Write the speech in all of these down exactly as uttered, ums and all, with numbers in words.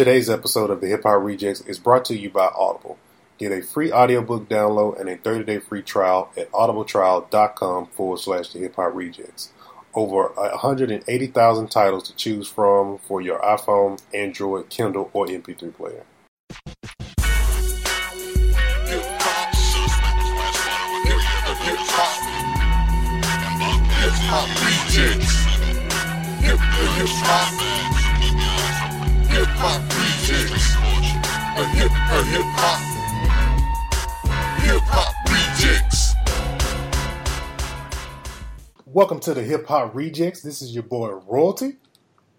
Today's episode of The Hip-Hop Rejectz is brought to you by Audible. Get a free audiobook download and a thirty-day free trial at audibletrial.com forward slash The Hip-Hop Rejectz. Over one hundred eighty thousand titles to choose from for your iPhone, Android, Kindle, or M P three player. Hip-Hop Rejectz. Hip, hip-hop. Hip-Hop Rejectz, a hip, a hip-hop, Hip-Hop Rejectz. Welcome to the Hip-Hop Rejectz. This is your boy Royalty.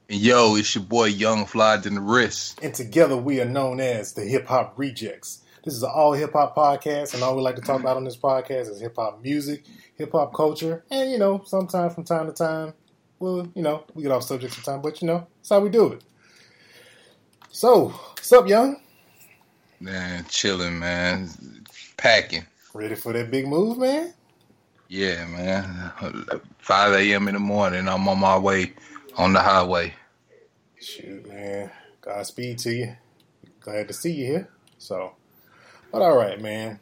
And yo, it's your boy Young Flies in the Wrist. And together we are known as the Hip-Hop Rejectz. This is an all-hip-hop podcast, and all we like to talk about on this podcast is hip-hop music, hip-hop culture, and, you know, sometimes from time to time, well, you know, we get off subject sometimes, but, you know, that's how we do it. So, what's up, Young? Man, chilling, man. Packing. Ready for that big move, man? Yeah, man. five a.m. in the morning, I'm on my way on the highway. Shoot, man. Godspeed to you. Glad to see you here. So, but all right, man.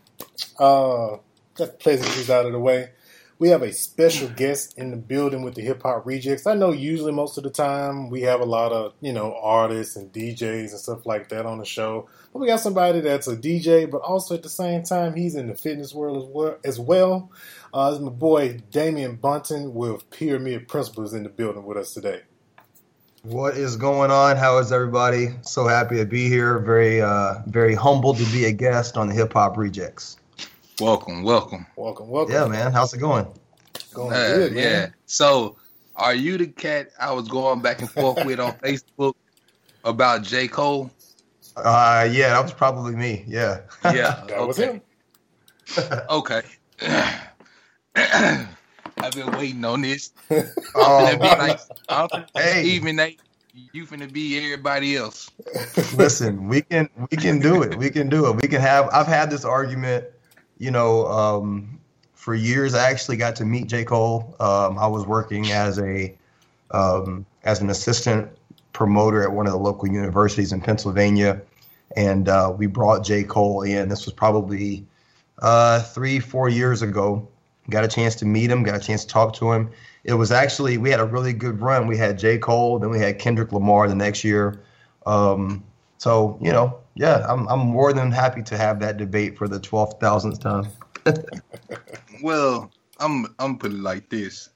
Uh, got pleasantries out of the way. We have a special guest in the building with the Hip Hop Rejectz. I know usually most of the time we have a lot of, you know, artists and D Js and stuff like that on the show. But we got somebody that's a D J, but also at the same time, he's in the fitness world as well. Uh, it's my boy Damian Bunting with Pyramid Principles in the building with us today. What is going on? How is everybody? So happy to be here. Very, uh, very humbled to be a guest on the Hip Hop Rejectz. Welcome, welcome. Welcome, welcome. Yeah, man. How's it going? Going uh, good, man. Yeah. So, are you the cat I was going back and forth with on Facebook about J. Cole? Uh, yeah, that was probably me. Yeah. Yeah. That okay. was him. Okay. I've been waiting on this. Oh, be like, I'm hey. Evening, Nate. You finna be everybody else. Listen, we can we can do it. We can do it. We can have I've had this argument. You know, um, for years, I actually got to meet J. Cole. Um, I was working as a um, as an assistant promoter at one of the local universities in Pennsylvania, and uh, we brought J. Cole in. This was probably uh, three, four years ago. Got a chance to meet him, got a chance to talk to him. It was actually, we had a really good run. We had J. Cole, then we had Kendrick Lamar the next year. Um, so, you know. Yeah, I'm I'm more than happy to have that debate for the twelve thousandth time. Well, I'm I'm put it like this.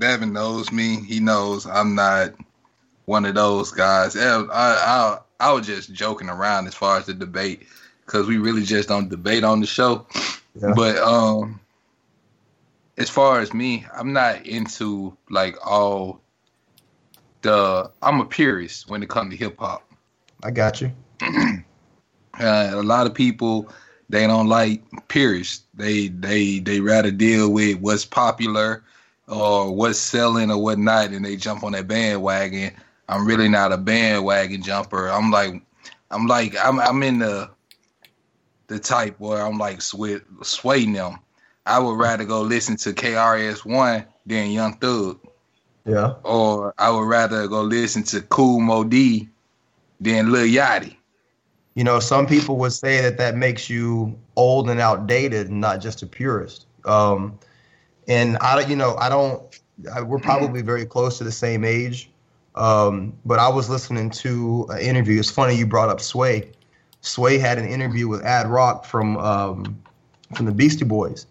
Davin knows me. He knows I'm not one of those guys. I I I, I was just joking around as far as the debate because we really just don't debate on the show. Yeah. But um, as far as me, I'm not into like all the. I'm a purist when it comes to hip hop. I got you. uh, a lot of people, they don't like purists. They they they rather deal with what's popular or what's selling or whatnot, and they jump on that bandwagon. I'm really not a bandwagon jumper. I'm like, I'm like, I'm I'm in the the type where I'm like sw- swaying them. I would rather go listen to K R S One than Young Thug. Yeah. Or I would rather go listen to Kool Moe Dee than Lil Yachty. You know, some people would say that that makes you old and outdated and not just a purist. Um, and I don't, you know, I don't, I, we're probably very close to the same age. Um, but I was listening to an interview. It's funny you brought up Sway. Sway had an interview with Ad Rock from, um, from the Beastie Boys.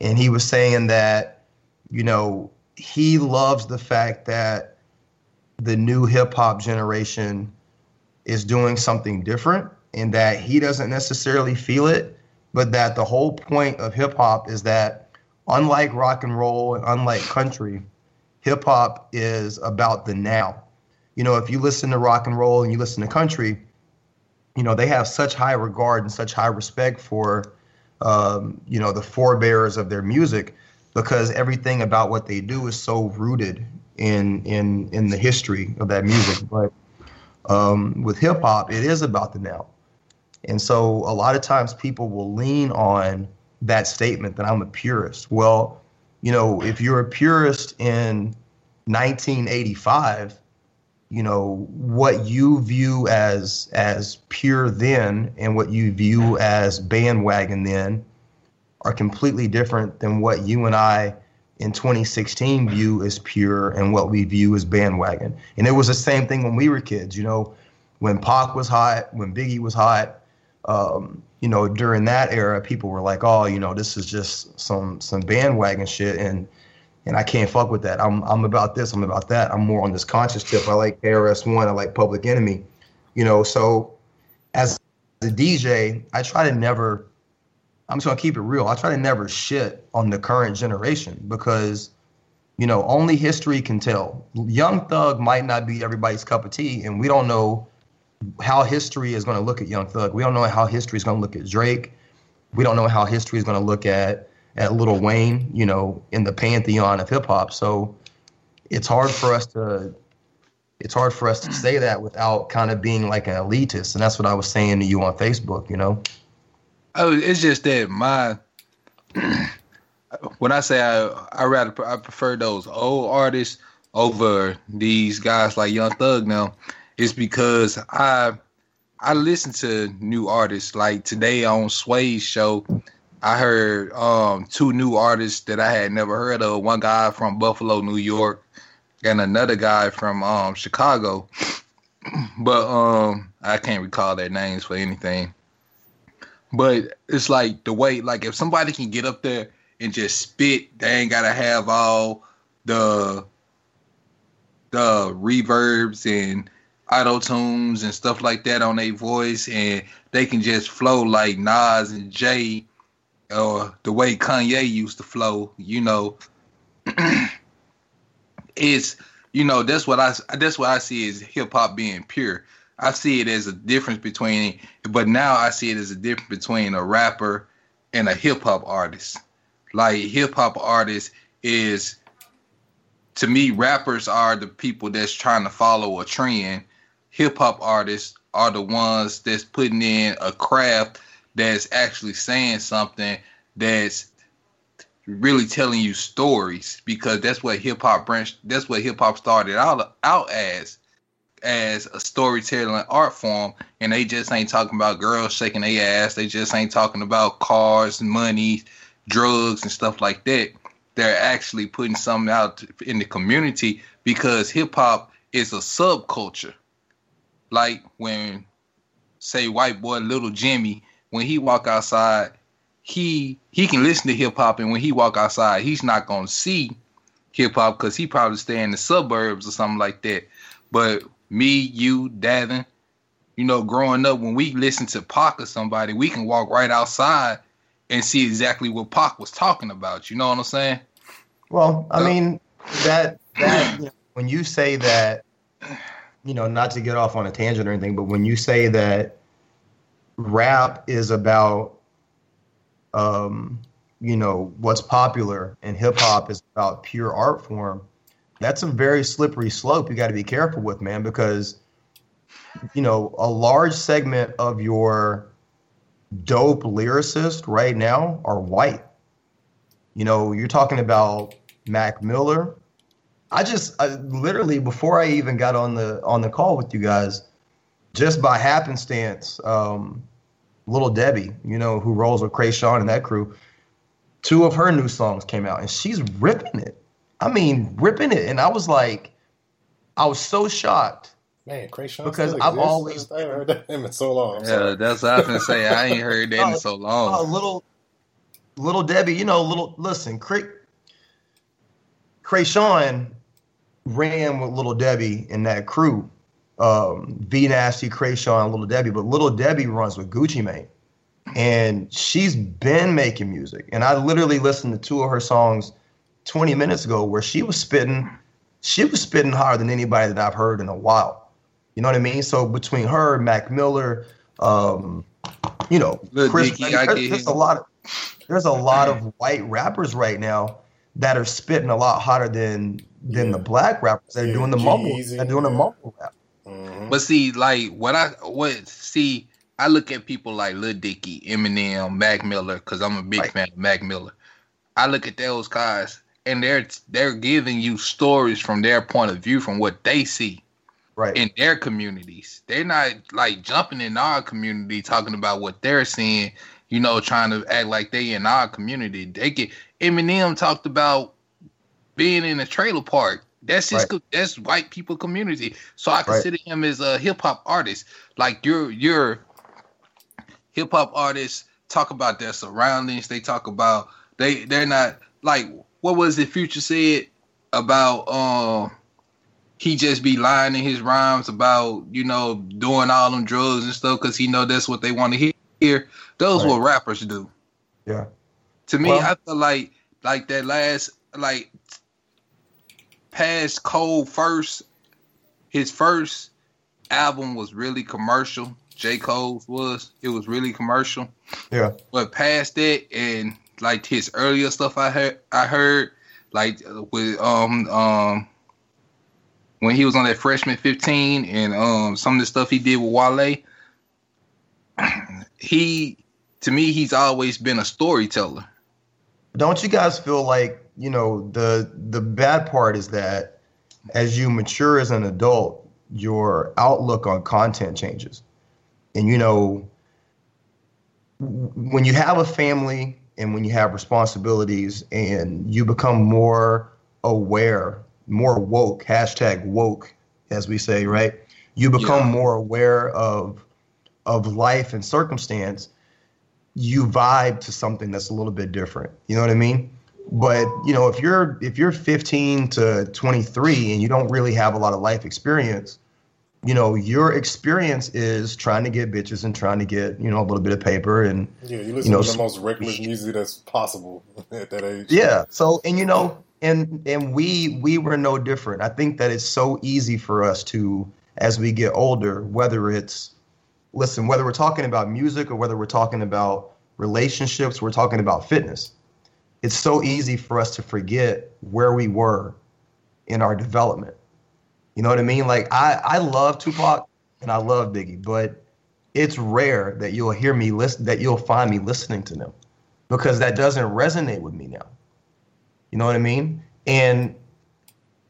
And he was saying that, you know, he loves the fact that the new hip hop generation is doing something different and that he doesn't necessarily feel it, but that the whole point of hip hop is that unlike rock and roll and unlike country, hip hop is about the now. You know, if you listen to rock and roll and you listen to country, you know, they have such high regard and such high respect for, um, you know, the forebears of their music because everything about what they do is so rooted in, in, in the history of that music. But Um, with hip hop, it is about the now. And so a lot of times people will lean on that statement that I'm a purist. Well, you know, if you're a purist in nineteen eighty-five, you know, what you view as as pure then and what you view as bandwagon then are completely different than what you and I in twenty sixteen view as pure and what we view as bandwagon. And it was the same thing when we were kids, you know, when Pac was hot, when Biggie was hot, um, you know, during that era, people were like, oh, you know, this is just some some bandwagon shit. And And I can't fuck with that. I'm I'm about this. I'm about that. I'm more on this conscious tip. I like K R S One. I like Public Enemy. You know, so as a D J, I try to never, I'm just going to keep it real. I try to never shit on the current generation because, you know, only history can tell. Young Thug might not be everybody's cup of tea. And we don't know how history is going to look at Young Thug. We don't know how history is going to look at Drake. We don't know how history is going to look at at Lil Wayne, you know, in the pantheon of hip hop. So it's hard for us to, it's hard for us to say that without kind of being like an elitist. And that's what I was saying to you on Facebook, you know? Oh, it's just that my, when I say I, I rather, I prefer those old artists over these guys like Young Thug now, it's because I, I listen to new artists. Like today on Sway's show, I heard um, two new artists that I had never heard of. One guy from Buffalo, New York, and another guy from um, Chicago. But um, I can't recall their names for anything. But it's like the way, like if somebody can get up there and just spit, they ain't got to have all the the reverbs and auto-tunes and stuff like that on their voice. And they can just flow like Nas and Jay, or the way Kanye used to flow, you know. It's, you know, that's what I that's what I see as hip hop being pure. I see it as a difference between, but now I see it as a difference between a rapper and a hip hop artist. Like hip hop artist is, to me, rappers are the people that's trying to follow a trend. Hip hop artists are the ones that's putting in a craft that's actually saying something, that's really telling you stories, because that's what hip hop branch, that's what hip hop started out out as, as a storytelling art form. And they just ain't talking about girls shaking their ass. They just ain't talking about cars, money, drugs, and stuff like that. They're actually putting something out in the community, because hip hop is a subculture. Like when, say, white boy Little Jimmy, when he walk outside, he he can listen to hip hop, and when he walk outside, he's not gonna see hip hop because he probably stay in the suburbs or something like that. But me, you, Davin, you know, growing up, when we listen to Pac or somebody, we can walk right outside and see exactly what Pac was talking about. You know what I'm saying? Well, I so, mean that that you know, when you say that, you know, not to get off on a tangent or anything, but when you say that rap is about, um, you know, what's popular, and hip hop is about pure art form, that's a very slippery slope you got to be careful with, man, because, you know, a large segment of your dope lyricists right now are white. You know, you're talking about Mac Miller. I just I, literally before I even got on the on the call with you guys, just by happenstance, um, Little Debbie, you know, who rolls with Kreayshawn and that crew, two of her new songs came out, and she's ripping it. I mean, ripping it. And I was like, I was so shocked. Man, Kreayshawn, because I've always I heard that in so long. Yeah, that's what I was gonna say. I ain't heard that in so long. Uh, little, little Debbie, you know, little listen, Kray, Kreayshawn ran with Little Debbie and that crew. Um, V Nasty, Kreayshawn, Little Debbie, but Little Debbie runs with Gucci Mane, and she's been making music. And I literally listened to two of her songs twenty minutes ago, where she was spitting, she was spitting harder than anybody that I've heard in a while. You know what I mean? So between her, Mac Miller, um, you know, Chris, Dicky, there's, I there's a lot of there's a lot of white rappers right now that are spitting a lot hotter than than yeah. the black rappers. They're yeah, doing the mumble, they're doing the mumble rap. Mm-hmm. But see, like what I what see, I look at people like Lil Dicky, Eminem, Mac Miller, because I'm a big right. fan of Mac Miller. I look at those guys, and they're they're giving you stories from their point of view, from what they see. right. in their communities. They're not like jumping in our community talking about what they're seeing, you know, trying to act like they in our community. They get Eminem talked about being in a trailer park. That's his, right. that's white people community. So I consider right. him as a hip hop artist. Like your your hip hop artists talk about their surroundings. They talk about they they're not like what was it Future said about um he just be lying in his rhymes about, you know, doing all them drugs and stuff because he know that's what they want to hear. Those right. what rappers do. Yeah. To me, well, I feel like like that last like. Past Cole first, his first album was really commercial. J. Cole's was. It was really commercial. Yeah. But past that and like his earlier stuff I heard, I heard like with um um when he was on that Freshman fifteen and um some of the stuff he did with Wale, he to me he's always been a storyteller. Don't you guys feel like you know, the the bad part is that as you mature as an adult, your outlook on content changes. And, you know, when you have a family and when you have responsibilities and you become more aware, more woke, hashtag woke, as we say, right? You become yeah. more aware of of life and circumstance. You vibe to something that's a little bit different. You know what I mean? But, you know, if you're if you're fifteen to twenty-three and you don't really have a lot of life experience, you know, your experience is trying to get bitches and trying to get, you know, a little bit of paper. And, yeah, you listen you know, to the most reckless music that's possible at that age. Yeah. So and, you know, and and we we were no different. I think that it's so easy for us to as we get older, whether it's listen, whether we're talking about music or whether we're talking about relationships, we're talking about fitness. It's so easy for us to forget where we were in our development. You know what I mean? Like, I, I love Tupac and I love Biggie, but it's rare that you'll hear me listen, that you'll find me listening to them because that doesn't resonate with me now. You know what I mean? And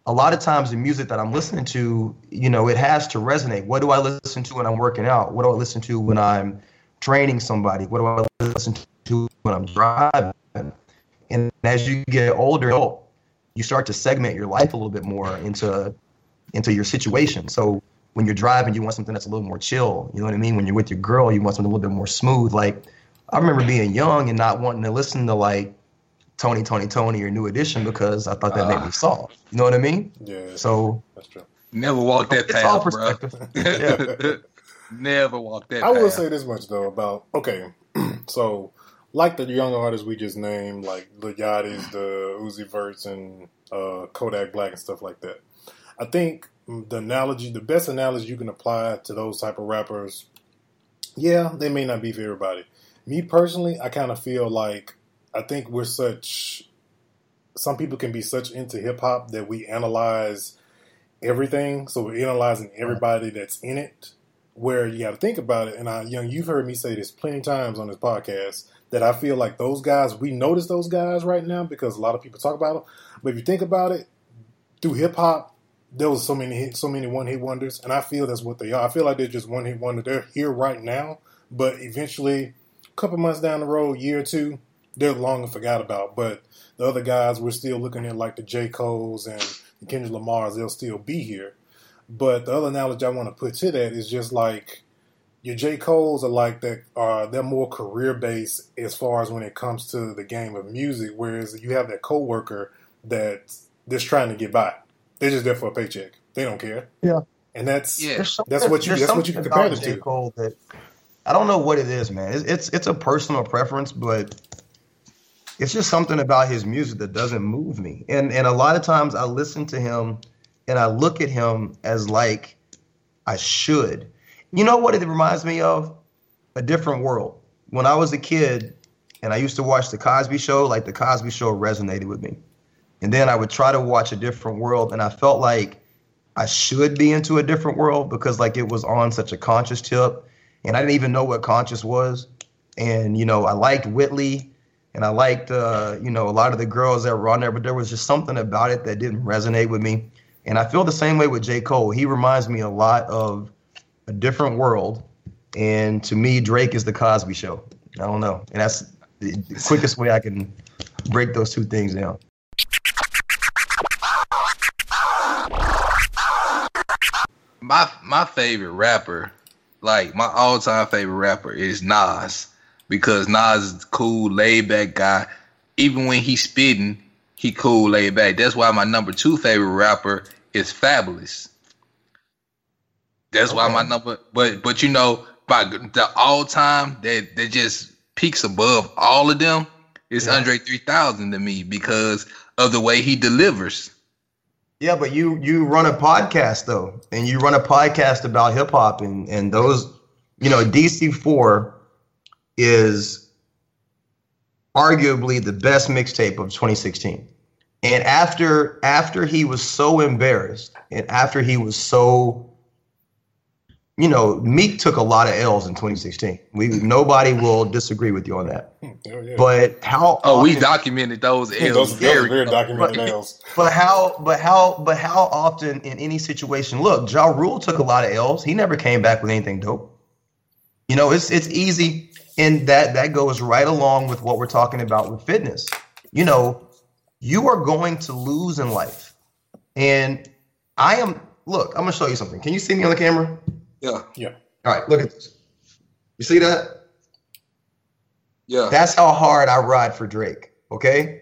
a lot of times the music that I'm listening to, you know, it has to resonate. What do I listen to when I'm working out? What do I listen to when I'm training somebody? What do I listen to when I'm driving? And as you get older, you start to segment your life a little bit more into into your situation. So when you're driving, you want something that's a little more chill. You know what I mean? When you're with your girl, you want something a little bit more smooth. Like, I remember being young and not wanting to listen to, like, Tony, Tony, Tony or New Edition because I thought that uh, made me soft. You know what I mean? Yeah. So that's true. Never walk that path, all perspective, bro. Never walk that I path. I will say this much, though, about, okay, so... Like the young artists we just named, like Lil Yachty's, the Uzi Vert's, and uh, Kodak Black and stuff like that. I think the analogy, the best analogy you can apply to those type of rappers, yeah, they may not be for everybody. Me personally, I kind of feel like I think we're such, some people can be such into hip hop that we analyze everything. So we're analyzing everybody that's in it, where you got to think about it. And I, young, you've heard me say this plenty of times on this podcast, that I feel like those guys, we notice those guys right now because a lot of people talk about them. But if you think about it, through hip hop, there was so many hit, so many one hit wonders, and I feel that's what they are. I feel like they're just one hit wonder. They're here right now, but eventually, a couple months down the road, year or two, they're long and forgot about. But the other guys, we're still looking at like the J. Coles and the Kendrick Lamars. They'll still be here. But the other knowledge I want to put to that is just like. Your J. Coles are like that, uh, they're more career based as far as when it comes to the game of music, whereas you have that coworker that's just trying to get by. They're just there for a paycheck. They don't care. Yeah. And that's yeah. Some, that's what you that's what you can compare them to. Cole that, I don't know what it is, man. It's, it's it's a personal preference, but it's just something about his music that doesn't move me. And and a lot of times I listen to him and I look at him as like I should. You know what it reminds me of? A Different World. When I was a kid and I used to watch The Cosby Show, like The Cosby Show resonated with me. And then I would try to watch A Different World and I felt like I should be into A Different World because like it was on such a conscious tip and I didn't even know what conscious was. And, you know, I liked Whitley and I liked, uh, you know, a lot of the girls that were on there, but there was just something about it that didn't resonate with me. And I feel the same way with J. Cole. He reminds me a lot of A Different World. And to me, Drake is the Cosby Show. I don't know. And that's the quickest way I can break those two things down. My my favorite rapper, like my all-time favorite rapper is Nas, because Nas is a cool, laid-back guy. Even when he's spitting, he cool, laid-back. That's why my number two favorite rapper is Fabulous. That's okay. why my number, but but you know, by the all-time that that just peaks above all of them is yeah. Andre three thousand to me, because of the way he delivers. Yeah, but you you run a podcast, though, and you run a podcast about hip-hop, and, and those, you know, D C four is arguably the best mixtape of twenty sixteen. And after after he was so embarrassed, and after he was so, you know, Meek took a lot of L's in twenty sixteen. We Nobody will disagree with you on that. Oh, yeah. But how? Oh, often, we documented those L's. Those, very, those documented but, L's. But how? But how? But how often in any situation? Look, Ja Rule took a lot of L's. He never came back with anything dope. You know, it's it's easy, and that that goes right along with what we're talking about with fitness. You know, you are going to lose in life, and I am. Look, I'm gonna show you something. Can you see me on the camera? Yeah. Yeah. All right. Look at this. You see that? Yeah. That's how hard I ride for Drake. Okay.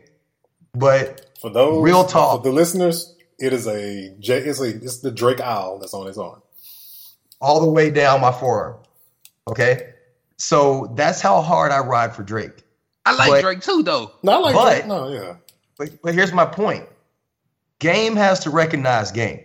But for those real talk, for the listeners, it is a it's a it's the Drake owl that's on his arm, all the way down my forearm. Okay. So that's how hard I ride for Drake. I like but, Drake too, though. No, I like but, Drake. No, yeah. But but here's my point. Game has to recognize game.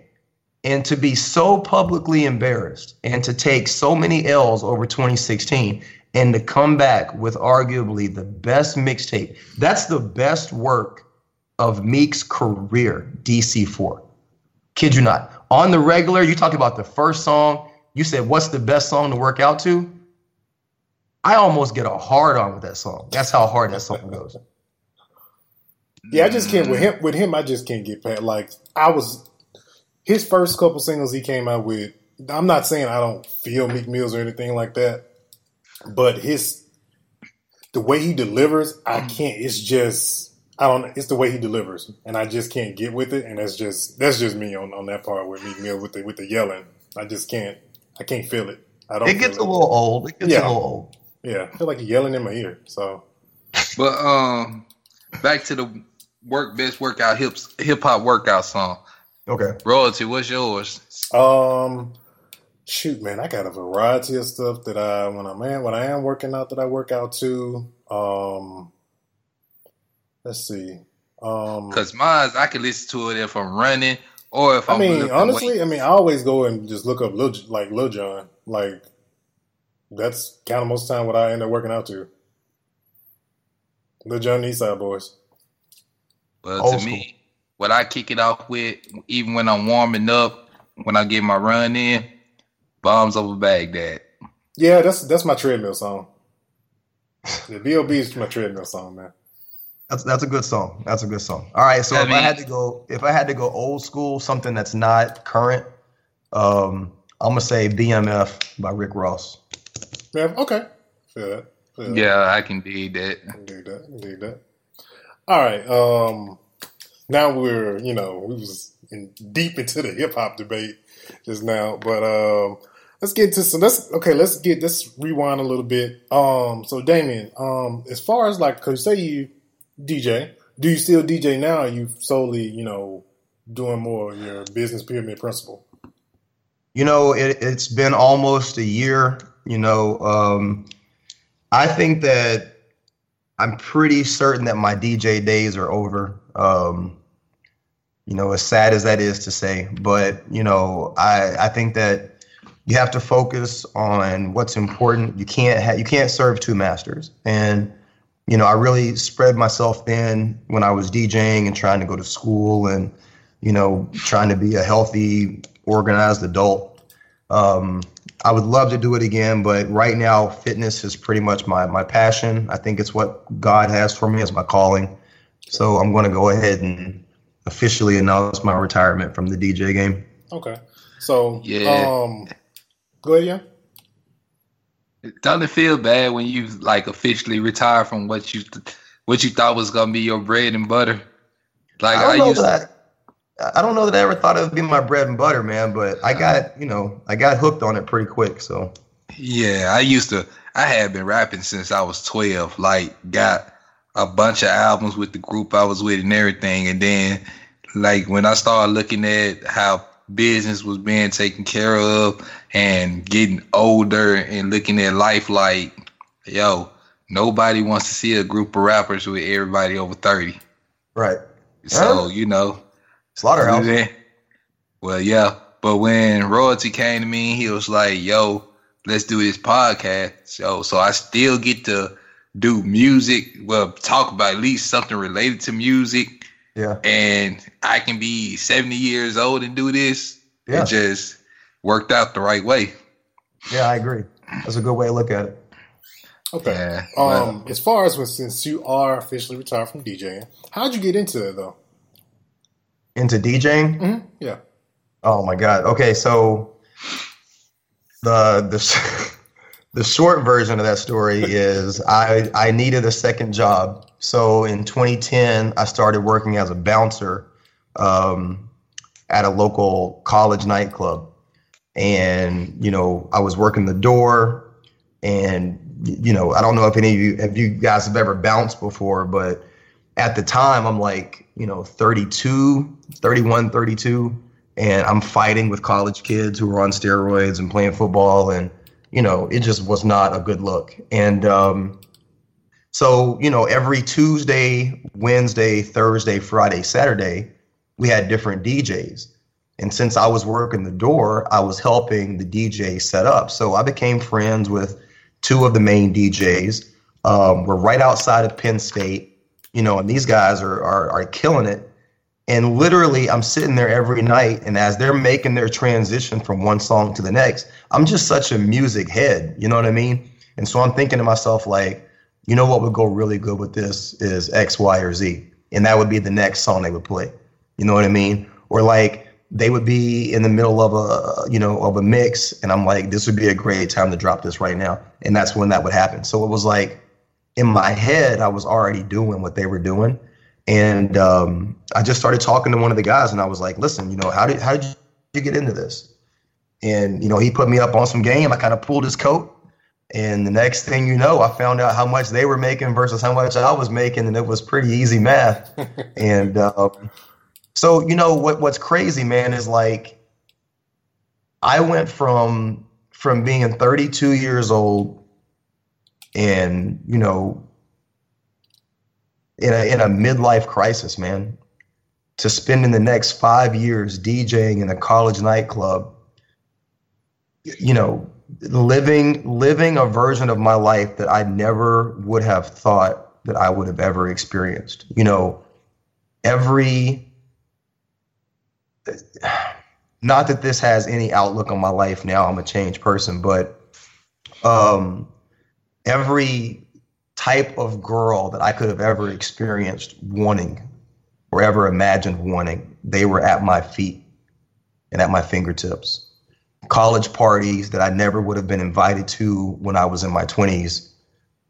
And to be so publicly embarrassed and to take so many L's over twenty sixteen and to come back with arguably the best mixtape, that's the best work of Meek's career, D C four. Kid you not. On the regular, you talked about the first song. You said, what's the best song to work out to? I almost get a hard on with that song. That's how hard that song goes. Yeah, I just can't. With him, with him I just can't get past. Like, I was... His first couple singles he came out with, I'm not saying I don't feel Meek Mills or anything like that, but his the way he delivers, I can't. It's just I don't. It's the way he delivers, and I just can't get with it. And that's just that's just me on, on that part with Meek Mills with the with the yelling. I just can't. I can't feel it. I don't. It gets a little old. It gets yeah. a little old. Yeah, I feel like he's yelling in my ear. So, but um, back to the work best workout hips hip hop workout song. Okay. Royalty, what's yours? Um, shoot, man, I got a variety of stuff that I when I'm at, when I am working out that I work out to. Um, let's see. Um, cause mine, I can listen to it if I'm running or if I I'm mean, honestly, weight. I mean, I always go and just look up Lil, like Lil Jon. Like that's kind of most of the time what I end up working out to. Lil Jon, Eastside Boys. Well, Old to school. me. What I kick it off with, even when I'm warming up, when I get my run in, Bombs Over Baghdad. Yeah, that's that's my treadmill song. The B O B is my treadmill song, man. That's that's a good song. That's a good song. All right, so I if mean, I had to go, if I had to go old school, something that's not current, um, I'm gonna say B M F by Rick Ross. Yeah, okay. Feel that. Feel yeah, that. I can dig that. I can dig that. I can dig that. All right. Um. Now we're, you know, we was in deep into the hip hop debate just now, but um, let's get to some. Let's okay. Let's get let's rewind a little bit. Um, so Damian, um, as far as like, cause say you D J, do you still D J now? Or are you solely, you know, doing more of your business pyramid principle? You know, it, it's been almost a year. You know, um, I think that I'm pretty certain that my D J days are over. Um, you know, as sad as that is to say, but, you know, I, I think that you have to focus on what's important. You can't ha- you can't serve two masters. And, you know, I really spread myself thin when I was DJing and trying to go to school and, you know, trying to be a healthy, organized adult. Um, I would love to do it again, but right now fitness is pretty much my, my passion. I think it's what God has for me as my calling. So I'm going to go ahead and officially announced my retirement from the D J game. Okay. So, yeah. um, go ahead, yeah. Doesn't it feel bad when you like officially retire from what you th- what you thought was gonna be your bread and butter? Like I, don't I know used that to- I don't know that I ever thought it would be my bread and butter, man. But I got you know I got hooked on it pretty quick. So yeah, I used to I had been rapping since I was twelve. Like got a bunch of albums with the group I was with and everything. And then like when I started looking at how business was being taken care of and getting older and looking at life like, yo, nobody wants to see a group of rappers with everybody over thirty. Right. So, you know. Slaughterhouse. Well, yeah. But when Royalty came to me, he was like, yo, let's do this podcast. So, so I still get to do music, well, talk about at least something related to music. Yeah. And I can be seventy years old and do this. Yeah. It just worked out the right way. Yeah, I agree. That's a good way to look at it. Okay. Yeah, well, um, as far as when, since you are officially retired from DJing, how'd you get into it, though? Into DJing? Mm-hmm. Yeah. Oh, my God. Okay, so the the, the short version of that story is I, I needed a second job. So in twenty ten, I started working as a bouncer um, at a local college nightclub. And, you know, I was working the door and, you know, I don't know if any of you, if you guys have ever bounced before, but at the time I'm like, you know, thirty-two, thirty-one, thirty-two, and I'm fighting with college kids who are on steroids and playing football. And, you know, it just was not a good look. And, um, So, you know, every Tuesday, Wednesday, Thursday, Friday, Saturday, we had different D Js. And since I was working the door, I was helping the D J set up. So I became friends with two of the main D Js. Um, we're right outside of Penn State, you know, and these guys are, are, are killing it. And literally, I'm sitting there every night. And as they're making their transition from one song to the next, I'm just such a music head. You know what I mean? And so I'm thinking to myself, like, you know what would go really good with this is X, Y, or Z. And that would be the next song they would play. You know what I mean? Or like they would be in the middle of a, you know, of a mix. And I'm like, this would be a great time to drop this right now. And that's when that would happen. So it was like in my head, I was already doing what they were doing. And um, I just started talking to one of the guys and I was like, listen, you know, how did, how did you get into this? And, you know, he put me up on some game. I kind of pulled his coat. And the next thing you know, I found out how much they were making versus how much I was making, and it was pretty easy math. and uh, so, you know, what what's crazy, man, is like I went from from being thirty-two years old and, you know, in a, in a midlife crisis, man, to spending the next five years DJing in a college nightclub, you know, living living a version of my life that I never would have thought that I would have ever experienced. You know, every, not that this has any outlook on my life now, I'm a changed person, but um, every type of girl that I could have ever experienced wanting or ever imagined wanting, they were at my feet and at my fingertips. College parties that I never would have been invited to when I was in my twenties,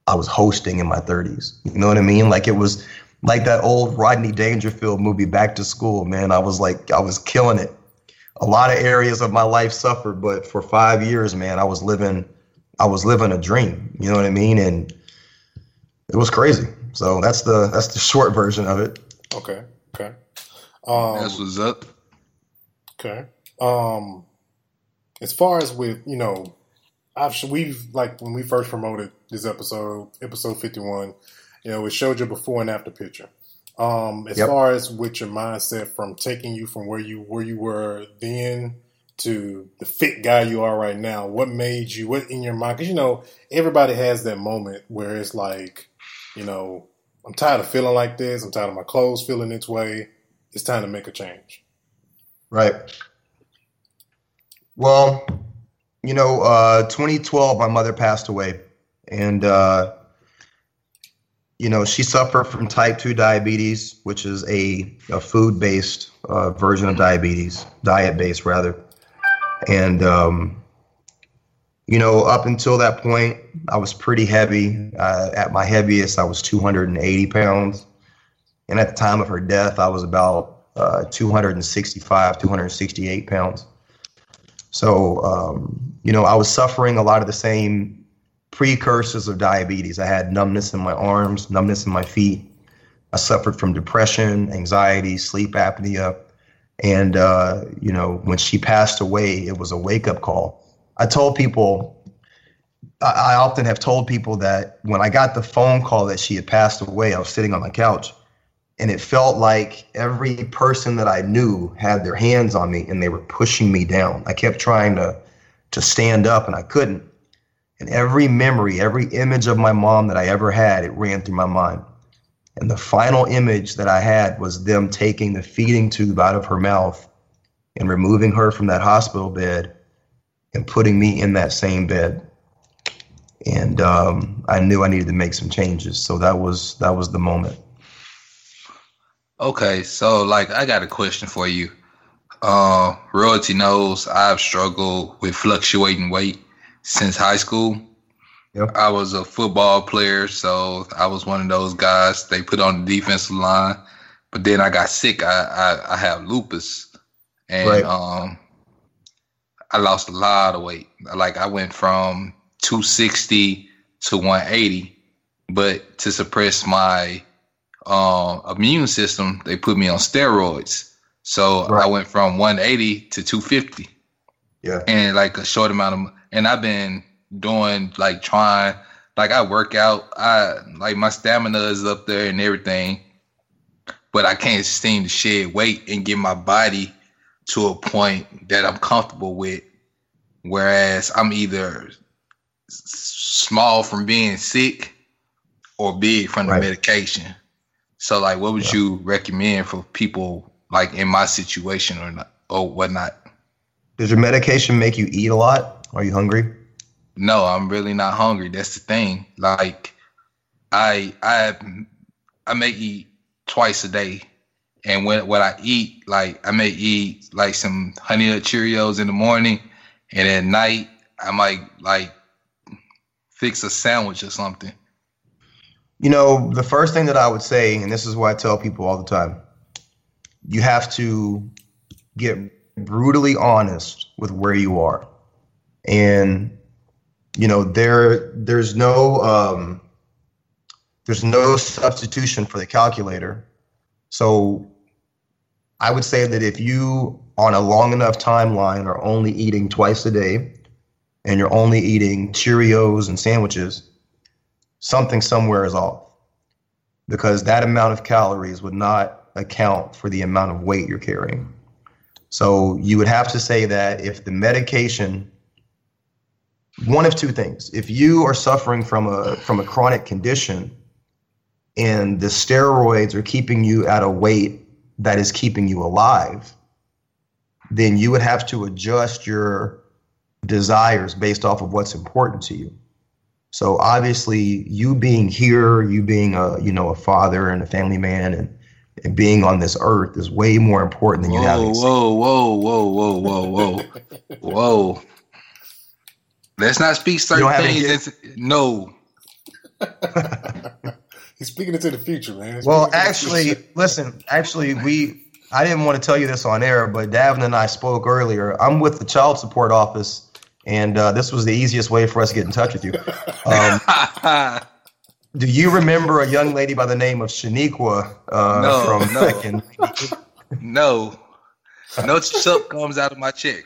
I was hosting in my thirties. You know what I mean? Like it was like that old Rodney Dangerfield movie, Back to School, man. I was like, I was killing it. A lot of areas of my life suffered, but for five years, man, I was living, I was living a dream. You know what I mean? And it was crazy. So that's the, that's the short version of it. Okay. Okay. Um, that's what's up. Okay. Um, As far as with, you know, I've, we've, like, when we first promoted this episode, episode fifty-one, you know, it showed your before and after picture. Um, as yep. far as with your mindset from taking you from where you where you were then to the fit guy you are right now, what made you, what in your mind? Because, you know, everybody has that moment where it's like, you know, I'm tired of feeling like this. I'm tired of my clothes feeling this way. It's time to make a change. Right. Well, you know, uh, twenty twelve, my mother passed away, and uh, you know, she suffered from type two diabetes, which is a, a food-based uh, version of diabetes, diet-based rather. And, um, you know, up until that point, I was pretty heavy. Uh, at my heaviest, I was two hundred eighty pounds. And at the time of her death, I was about uh, two hundred sixty-five, two hundred sixty-eight pounds. So, um, you know, I was suffering a lot of the same precursors of diabetes. I had numbness in my arms, numbness in my feet. I suffered from depression, anxiety, sleep apnea. And, uh, you know, when she passed away, it was a wake up call. I told people, I, I often have told people that when I got the phone call that she had passed away, I was sitting on my couch and it felt like every person that I knew had their hands on me and they were pushing me down. I kept trying to, to stand up and I couldn't. And every memory, every image of my mom that I ever had, it ran through my mind. And the final image that I had was them taking the feeding tube out of her mouth and removing her from that hospital bed and putting me in that same bed. And um, I knew I needed to make some changes. So that was that was the moment. Okay, so like I got a question for you. Uh, Royalty knows I've struggled with fluctuating weight since high school. Yep. I was a football player, so I was one of those guys they put on the defensive line. But then I got sick. I I, I have lupus, and right. um, I lost a lot of weight. Like I went from two sixty to one eighty. But to suppress my um, immune system, they put me on steroids. So right. I went from one eighty to two fifty. Yeah, and like a short amount of. And I've been doing, like, trying, like, I work out. I, like, my stamina is up there and everything. But I can't seem to shed weight and get my body to a point that I'm comfortable with. Whereas I'm either small from being sick or big from the right. medication. So, like, what would yeah. you recommend for people, like, in my situation or, not, or whatnot? Does your medication make you eat a lot? Are you hungry? No, I'm really not hungry. That's the thing. Like, I I I may eat twice a day, and when what I eat, like I may eat like some Honey Nut Cheerios in the morning, and at night I might like fix a sandwich or something. You know, the first thing that I would say, and this is what I tell people all the time, you have to get brutally honest with where you are. And, you know, there there's no um, there's no substitution for the calculator. So I would say that if you on a long enough timeline are only eating twice a day and you're only eating Cheerios and sandwiches, something somewhere is off, because that amount of calories would not account for the amount of weight you're carrying. So you would have to say that if the medication, one of two things. If you are suffering from a from a chronic condition and the steroids are keeping you at a weight that is keeping you alive, then you would have to adjust your desires based off of what's important to you. So obviously you being here, you being a, you know, a father and a family man and, and being on this earth is way more important than you have. Whoa, whoa, whoa, whoa, whoa, whoa, whoa, whoa. Let's not speak certain things. No. He's speaking into the future, man. He's well, actually, listen, actually, we I didn't want to tell you this on air, but Davin and I spoke earlier. I'm with the child support office, and uh, this was the easiest way for us to get in touch with you. Um, do you remember a young lady by the name of Shaniqua uh, no, from no. Mexican? No. No sub comes out of my check.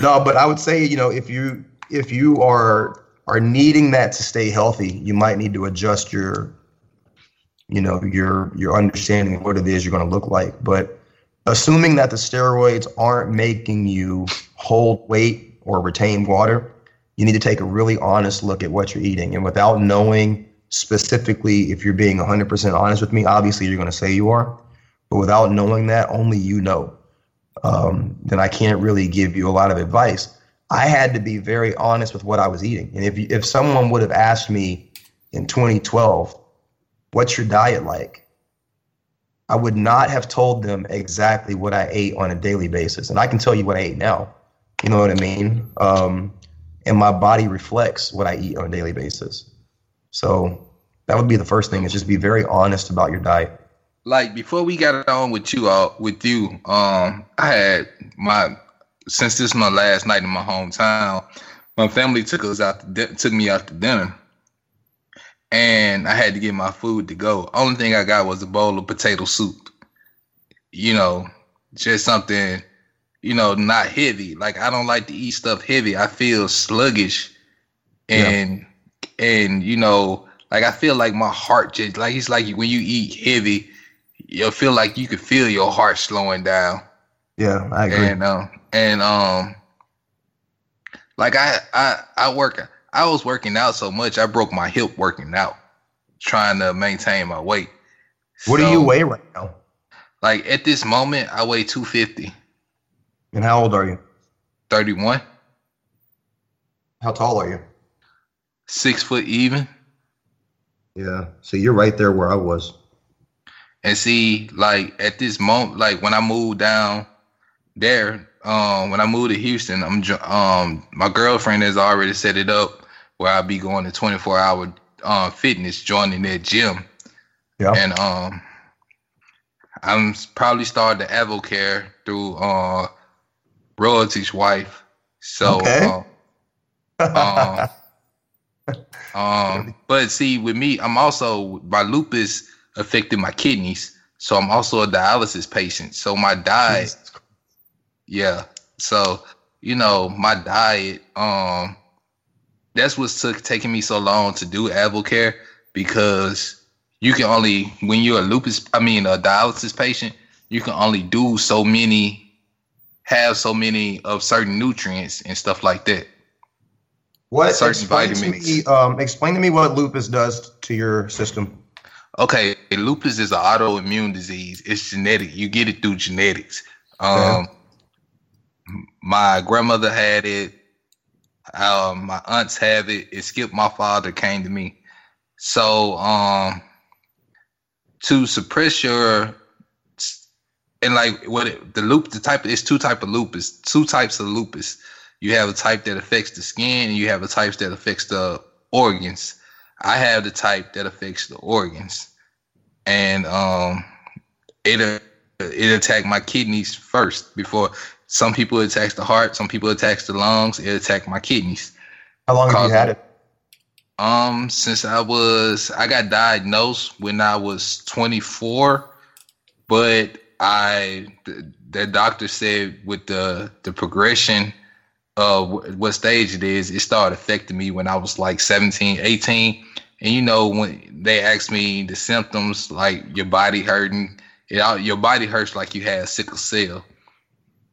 No, but I would say, you know, if you if you are are needing that to stay healthy, you might need to adjust your, you know, your your understanding of what it is you're going to look like. But assuming that the steroids aren't making you hold weight or retain water, you need to take a really honest look at what you're eating. And without knowing specifically, if you're being one hundred percent honest with me, obviously you're going to say you are, but without knowing that, only you know. Um, then I can't really give you a lot of advice. I had to be very honest with what I was eating. And if if someone would have asked me in twenty twelve, what's your diet like? I would not have told them exactly what I ate on a daily basis. And I can tell you what I ate now. You know what I mean? Um, and my body reflects what I eat on a daily basis. So that would be the first thing, is just be very honest about your diet. Like, before we got on with you, uh, with you, um, I had my, since this is my last night in my hometown, my family took us out, to di- took me out to dinner, and I had to get my food to go. Only thing I got was a bowl of potato soup. You know, just something, you know, not heavy. Like, I don't like to eat stuff heavy. I feel sluggish, and yeah. and you know, like I feel like my heart just like it's like when you eat heavy. You feel like you could feel your heart slowing down. Yeah, I agree. And um, and, um like I, I, I work. I was working out so much, I broke my hip working out, trying to maintain my weight. What so, do you weigh right now? Like, at this moment, I weigh two fifty. And how old are you? thirty-one. How tall are you? Six foot even. Yeah. So you're right there where I was. And see, like, at this moment, like, when I moved down there, um, when I moved to Houston, I'm um, my girlfriend has already set it up where I'll be going to twenty-four hour uh, fitness, joining that gym. Yeah. And um, I'm probably starting the AdvoCare through uh, Royalty's wife. So, okay. um, um, um, but see, with me, I'm also, my lupus affected my kidneys, so I'm also a dialysis patient. So my diet, yeah. So, you know, my diet. Um, that's what's took taking me so long to do AdvoCare, because you can only, when you're a lupus, I mean a dialysis patient, you can only do so many, have so many of certain nutrients and stuff like that. What certain explain vitamins? To me, um, explain to me what lupus does to your system. Okay, lupus is an autoimmune disease. It's genetic. You get it through genetics. Um, yeah. My grandmother had it. Um, my aunts have it. It skipped my father, came to me. So um, to suppress your, and like what it, the loop, the type, it's two type of lupus, two types of lupus. You have a type that affects the skin, and you have a type that affects the organs. I have the type that affects the organs, and um, it uh, it attacked my kidneys first. Before, some people attack the heart, some people attack the lungs. It attacked my kidneys. How long have you had it? Um, since I was, I got diagnosed when I was twenty-four, but I the, the doctor said with the the progression of what stage it is, it started affecting me when I was like seventeen, eighteen. And, you know, when they asked me the symptoms, like your body hurting, it, your body hurts like you had sickle cell.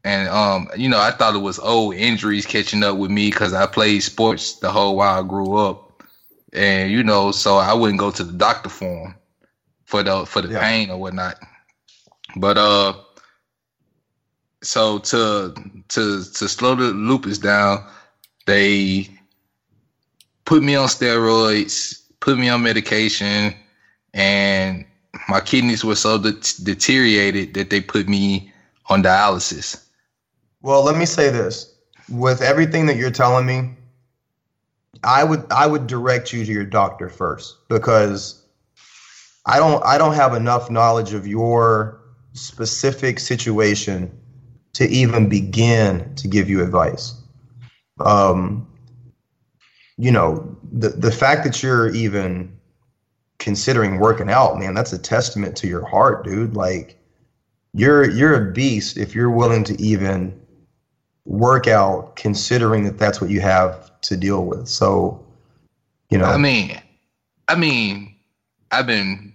And, um, you know, I thought it was old injuries catching up with me because I played sports the whole while I grew up. And, you know, so I wouldn't go to the doctor for them, for the, for the yeah. pain or whatnot. But uh, so to to to slow the lupus down, they put me on steroids, put me on medication, and my kidneys were so de- deteriorated that they put me on dialysis. Well, let me say this. With everything that you're telling me, I would I would direct you to your doctor first, because I don't I don't have enough knowledge of your specific situation to even begin to give you advice. Um, you know, the, the fact that you're even considering working out, man, that's a testament to your heart, dude. Like, you're, you're a beast if you're willing to even work out, considering that that's what you have to deal with. So, you know, I mean, I mean, I've been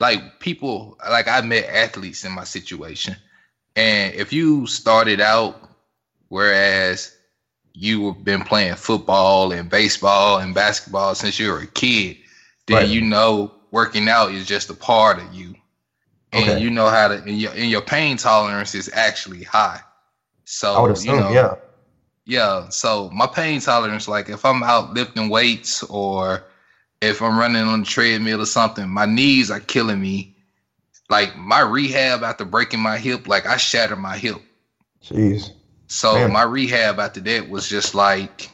like people, like I met athletes in my situation. And if you started out, whereas you've been playing football and baseball and basketball since you were a kid, then right. you know working out is just a part of you. And okay. you know how to, and your, and your pain tolerance is actually high. So, I would assume, you know, yeah. Yeah, so my pain tolerance, like if I'm out lifting weights or if I'm running on the treadmill or something, my knees are killing me. Like my rehab after breaking my hip, like I shattered my hip. Jeez. So man. My rehab after that was just like,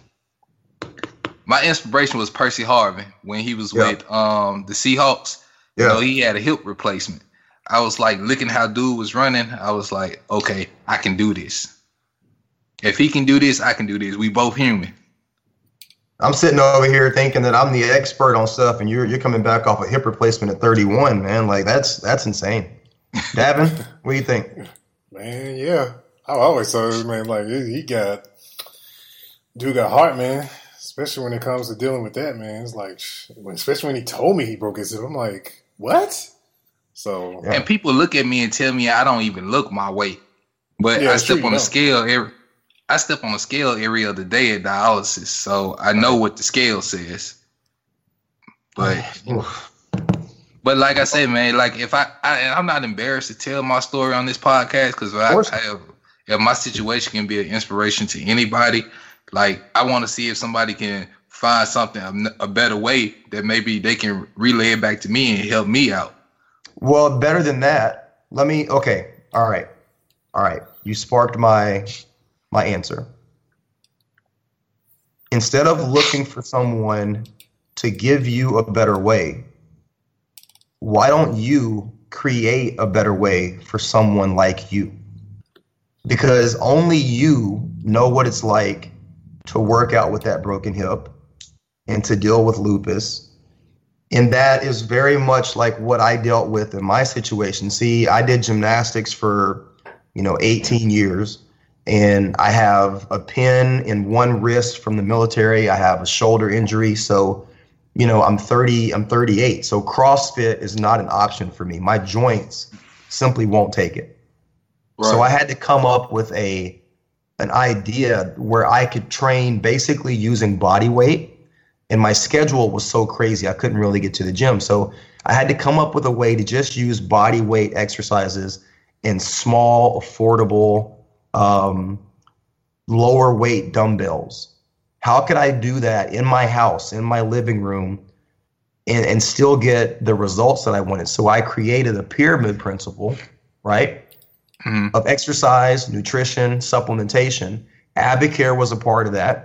my inspiration was Percy Harvin when he was yeah. with um, the Seahawks. Yeah. You know, he had a hip replacement. I was like, looking how dude was running. I was like, okay, I can do this. If he can do this, I can do this. We both human. I'm sitting over here thinking that I'm the expert on stuff, and you're you're coming back off a hip replacement at thirty-one, man. Like that's that's insane. Davin, what do you think? Man, yeah, I always saw this man like he got dude got heart, man. Especially when it comes to dealing with that, man. It's like, especially when he told me he broke his hip, I'm like, what? So yeah. And people look at me and tell me I don't even look my weight, but yeah, I step on the scale every. I step on a scale every other day at dialysis, so I know what the scale says. But, but like I said, man, like if I, I and I'm not embarrassed to tell my story on this podcast because I, I have, if my situation can be an inspiration to anybody, like I want to see if somebody can find something a better way that maybe they can relay it back to me and help me out. Well, better than that, let me. Okay, all right, all right. You sparked my. My answer. Instead of looking for someone to give you a better way, why don't you create a better way for someone like you? Because only you know what it's like to work out with that broken hip and to deal with lupus. And that is very much like what I dealt with in my situation. See, I did gymnastics for, you know, eighteen years. And I have a pin in one wrist from the military. I have a shoulder injury. So, you know, I'm thirty, I'm thirty-eight. So CrossFit is not an option for me. My joints simply won't take it. Right. So I had to come up with a, an idea where I could train basically using body weight. And my schedule was so crazy, I couldn't really get to the gym. So I had to come up with a way to just use body weight exercises in small, affordable Um, lower weight dumbbells. How could I do that in my house, in my living room, and, and still get the results that I wanted? So I created a pyramid principle, right? Mm-hmm. Of exercise, nutrition, supplementation. AdvoCare was a part of that.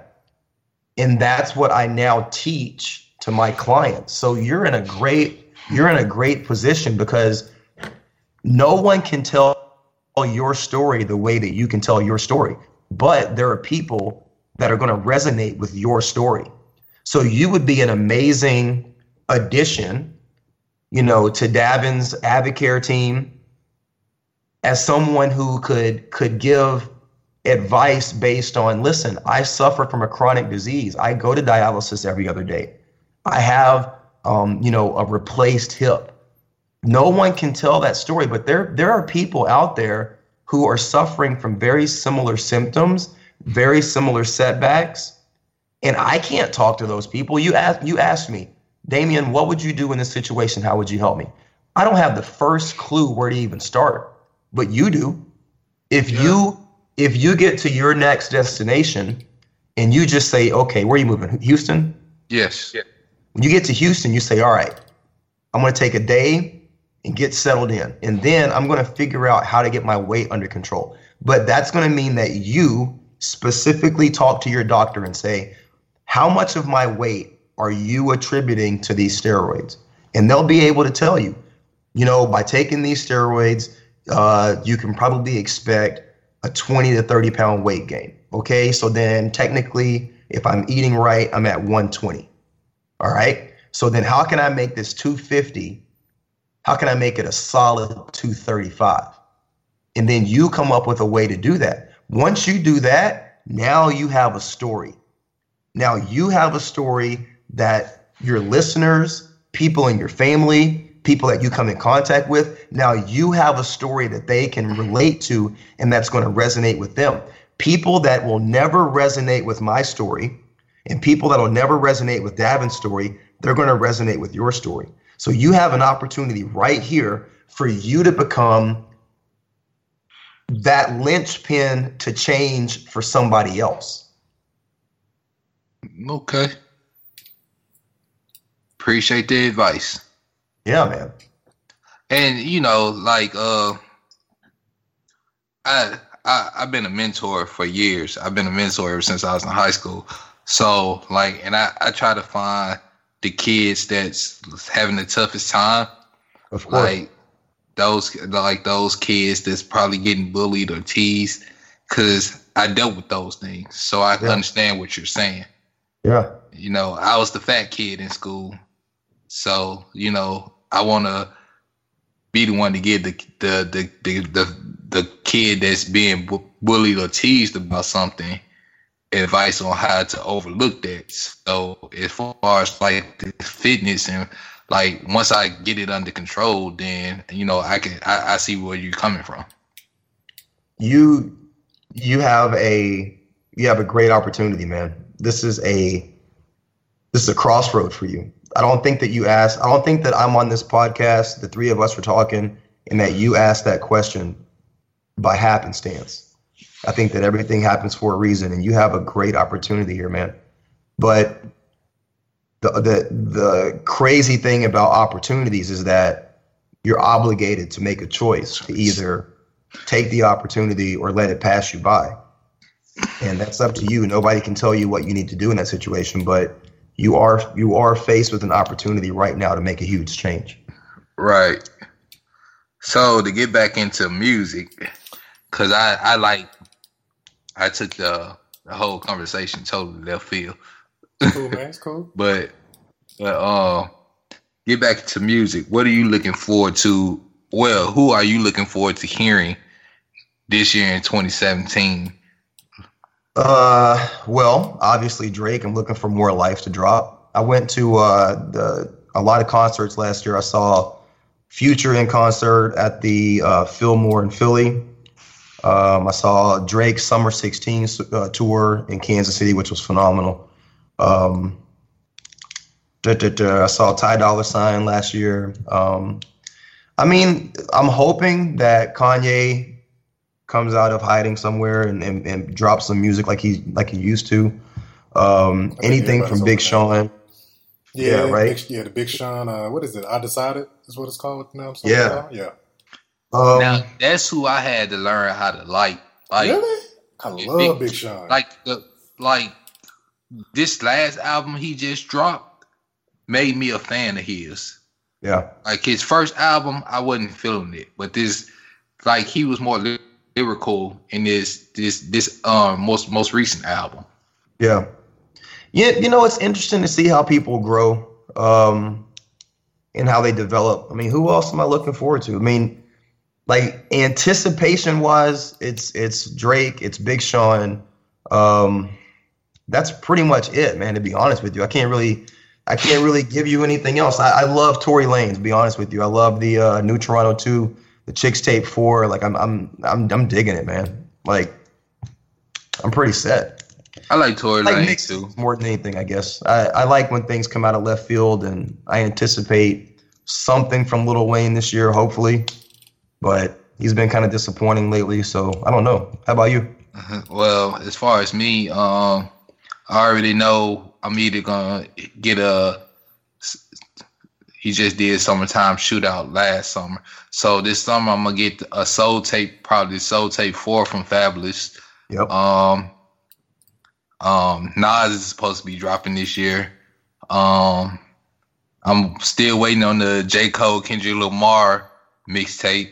And that's what I now teach to my clients. So you're in a great, you're in a great position because no one can tell your story the way that you can tell your story, but there are people that are going to resonate with your story. So you would be an amazing addition, you know, to Davin's AdvoCare team as someone who could could give advice based on, listen, I suffer from a chronic disease. I go to dialysis every other day. I have, um, you know, a replaced hip. No one can tell that story, but there there are people out there who are suffering from very similar symptoms, very similar setbacks, and I can't talk to those people. You asked you asked me, Damian, what would you do in this situation? How would you help me? I don't have the first clue where to even start, but you do. If yeah. you if you get to your next destination and you just say, okay, where are you moving? Houston? Yes. Yeah. When you get to Houston, you say, all right, I'm going to take a day and get settled in. And then I'm going to figure out how to get my weight under control. But that's going to mean that you specifically talk to your doctor and say, how much of my weight are you attributing to these steroids? And they'll be able to tell you, you know, by taking these steroids, uh, you can probably expect a twenty to thirty pound weight gain. Okay. So then technically, if I'm eating right, I'm at one twenty. All right. So then how can I make this two fifty? How can I make it a solid two thirty-five? And then you come up with a way to do that. Once you do that, now you have a story. Now you have a story that your listeners, people in your family, people that you come in contact with, now you have a story that they can relate to and that's going to resonate with them. People that will never resonate with my story and people that will never resonate with Davin's story, they're going to resonate with your story. So you have an opportunity right here for you to become that linchpin to change for somebody else. Okay. Appreciate the advice. Yeah, man. And you know, like uh I I I've been a mentor for years. I've been a mentor ever since I was in high school. So like and I, I try to find the kids that's having the toughest time. Of course. Like those like those kids that's probably getting bullied or teased. Cause I dealt with those things. So I yeah. understand what you're saying. Yeah. You know, I was the fat kid in school. So, you know, I want to be the one to give the the the the, the, the kid that's being bu- bullied or teased about something advice on how to overlook that. So as far as like the fitness and like once I get it under control, then, you know, I can I, I see where you're coming from. You you have a you have a great opportunity, man. This is a this is a crossroad for you. I don't think that you asked. I don't think that I'm on this podcast, the three of us were talking, and that you asked that question by happenstance. I think that everything happens for a reason, and you have a great opportunity here, man. But the the the crazy thing about opportunities is that you're obligated to make a choice to either take the opportunity or let it pass you by. And that's up to you. Nobody can tell you what you need to do in that situation, but you are you are faced with an opportunity right now to make a huge change. Right. So to get back into music, because I, I like, I took the, the whole conversation totally left field. Cool, man. It's cool. but but uh, get back to music. What are you looking forward to? Well, who are you looking forward to hearing this year in twenty seventeen? Uh, well, obviously Drake. I'm looking for more life to drop. I went to uh the a lot of concerts last year. I saw Future in concert at the uh, Fillmore in Philly. Um, I saw Drake's Summer sixteen uh, tour in Kansas City, which was phenomenal. Um, duh, duh, duh, I saw Ty Dolla Sign last year. Um, I mean, I'm hoping that Kanye comes out of hiding somewhere and, and, and drops some music like he like he used to. Um, anything from Big Sean. Yeah, yeah, right. Big, yeah, the Big Sean. Uh, what is it? I Decided is what it's called now. Yeah, yeah. Um, now that's who I had to learn how to like. Like really, I love Big, Big Sean. Like the like this last album he just dropped made me a fan of his. Yeah, like his first album, I wasn't feeling it, but this, like, he was more Li- lyrical in this this this um most most recent album. Yeah. Yeah, you know, it's interesting to see how people grow um and how they develop. I mean, who else am I looking forward to? I mean, like anticipation wise, it's it's Drake, it's Big Sean. Um that's pretty much it, man, to be honest with you. I can't really I can't really give you anything else. I, I love Tory Lanez, to be honest with you. I love the uh, New Toronto two. The Chicks Tape four, like I'm, I'm, I'm, I'm digging it, man. Like, I'm pretty set. I like Tory Lanez like too, more than anything, I guess. I, I like when things come out of left field, and I anticipate something from Lil Wayne this year, hopefully. But he's been kind of disappointing lately, so I don't know. How about you? Well, as far as me, um, I already know I'm either gonna get a. He just did Summertime Shootout last summer. So this summer I'm gonna get a soul tape, probably soul tape four from Fabulous. Yep. Um, um, Nas is supposed to be dropping this year. Um, I'm still waiting on the J. Cole, Kendrick Lamar mixtape.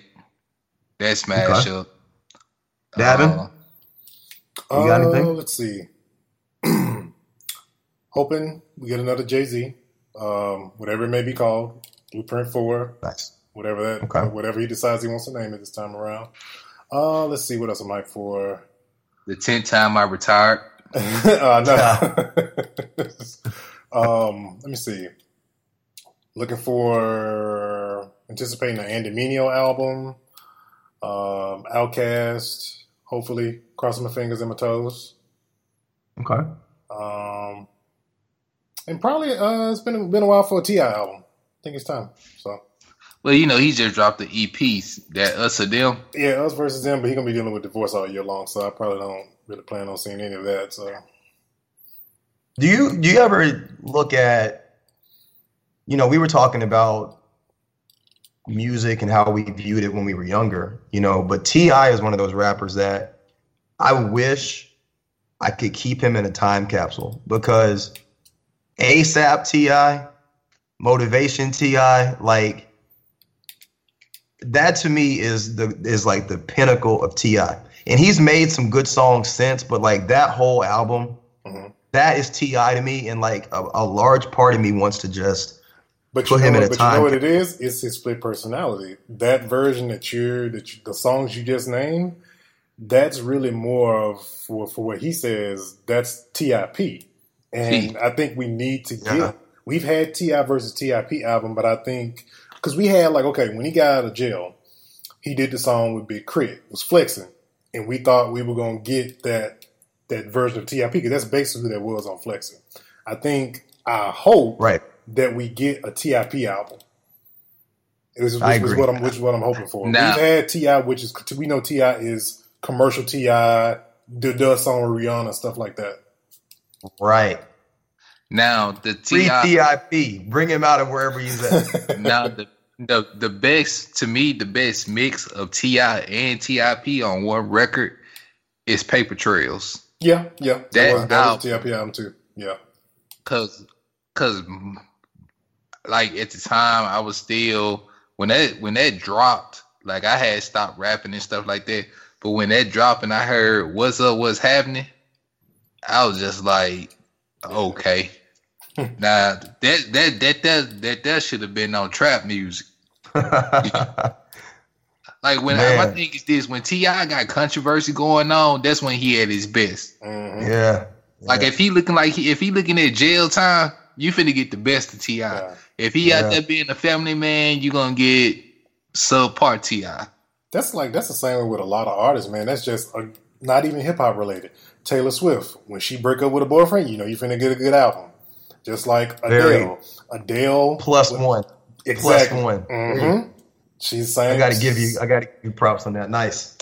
That smash okay. up. Davin? Uh, you got anything? Uh, let's see. Hoping we get another Jay-Z. Um, whatever it may be called, Blueprint four, nice. whatever that, okay. whatever he decides he wants to name it this time around. Uh, let's see what else I'm like for. The tenth time I retired. uh, no. um, let me see. Looking for, anticipating the Andy Mineo album, um, Outkast. Hopefully, crossing my fingers and my toes. Okay. Um. And probably uh, it's been been a while for a T I album. I think it's time. So, well, you know, he just dropped the E Ps that Us or Them. Yeah, Us versus Them. But he's gonna be dealing with divorce all year long, so I probably don't really plan on seeing any of that. So, Do you do you ever look at, you know, we were talking about music and how we viewed it when we were younger, you know, but T I is one of those rappers that I wish I could keep him in a time capsule, because ASAP T I, Motivation T I, like, that to me is the is like the pinnacle of T I. And he's made some good songs since, but like that whole album, mm-hmm. that is T I to me. And like a, a large part of me wants to just but put you know him what, in a but time. But you know what it is? It's his split personality. That version that you're, that you, the songs you just named, that's really more of, for, for what he says, that's T I P. And I think we need to get, uh-huh. we've had T I versus T I P album, but I think, because we had like, okay, when he got out of jail, he did the song with Big Crit, was Flexing. And we thought we were going to get that that version of T I P, because that's basically who that was on Flexing. I think, I hope right. that we get a T I P album. It was, which, was what I'm, which is what I'm hoping for. Now, we've had T I, which is, we know T I is commercial T I, the, the song with Rihanna, stuff like that. Right. Now, the T I P, bring him out of wherever he's at. Now, the The the best, to me, the best mix of T I and T I P on one record is Paper Trails. Yeah, yeah. That, that, was, that album, was T I P album too. Yeah. Cause, cause like at the time I was still, when that when that dropped, like I had stopped rapping and stuff like that. But when that dropped and I heard what's up, what's happening, I was just like, okay. Now that that that that that, that should have been on trap music. Like when I, I think it's this, when T I got controversy going on, that's when he at his best. Mm-hmm. Yeah. Like yeah. if he looking like he, if he looking at jail time, you finna get the best of T I. Yeah. If he yeah. out there being a family man, you gonna get subpar T I. That's like that's the same way with a lot of artists, man. That's just a, not even hip hop related. Taylor Swift, when she break up with a boyfriend, you know you finna get a good album. Just like Adele. Very Adele plus with, one. Exactly. Plus one. Mm-hmm. She's saying I gotta give you I gotta give you props on that. Nice.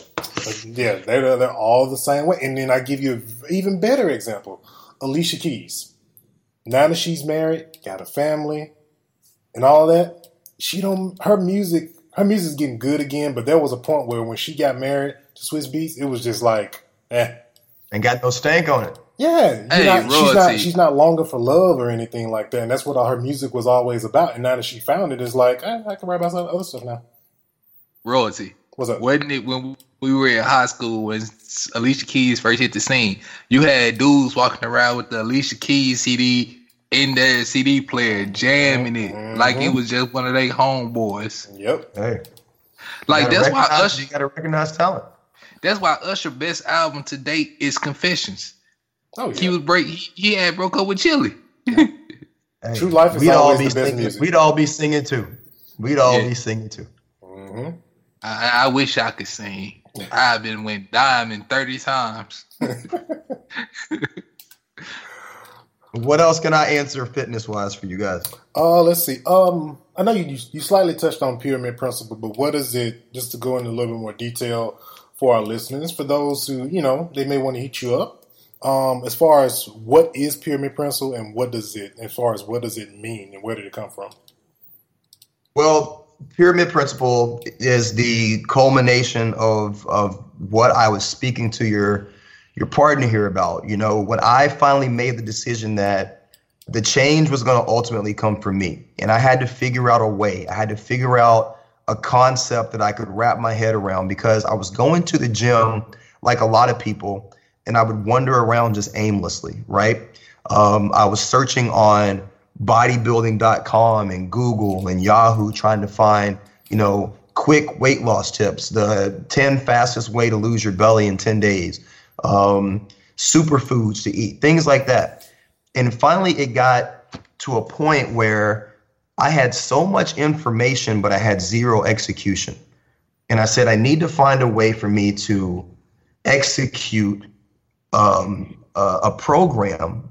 Yeah, they're they're all the same way. And then I give you an even better example. Alicia Keys. Now that she's married, got a family, and all that, she don't her music her music's getting good again, but there was a point where when she got married to Swiss Beats, it was just like, eh. And got no stank on it. Yeah, hey, not, she's not she's not longing for love or anything like that, and that's what all her music was always about. And now that she found it, it's like eh, I can write about some other stuff now. Royalty, what's up? Wasn't it when we were in high school when Alicia Keys first hit the scene? You had dudes walking around with the Alicia Keys C D in their C D player, jamming it mm-hmm. like it was just one of their homeboys. Yep. Hey, like that's why Usher. You gotta recognize talent. That's why Usher's best album to date is Confessions. Oh, yeah. He was break. He, he had broke up with Chili. Yeah. Hey, True Life is always the best singing, music. We'd all be singing too. We'd all yeah. be singing too. Mm-hmm. I, I wish I could sing. I've been went diamond thirty times. What else can I answer fitness wise for you guys? Uh let's see. Um, I know you you slightly touched on Pyramid Principle, but what is it? Just to go into a little bit more detail for our listeners, for those who you know they may want to hit you up. Um, as far as what is Pyramid Principle and what does it, as far as what does it mean and where did it come from? Well, Pyramid Principle is the culmination of, of what I was speaking to your, your partner here about. You know, when I finally made the decision that the change was going to ultimately come from me, and I had to figure out a way, I had to figure out a concept that I could wrap my head around, because I was going to the gym like a lot of people, and I would wander around just aimlessly, right? Um, I was searching on bodybuilding dot com and Google and Yahoo, trying to find, you know, quick weight loss tips, the ten fastest way to lose your belly in ten days, um, superfoods to eat, things like that. And finally, it got to a point where I had so much information, but I had zero execution. And I said, I need to find a way for me to execute Um, uh, a program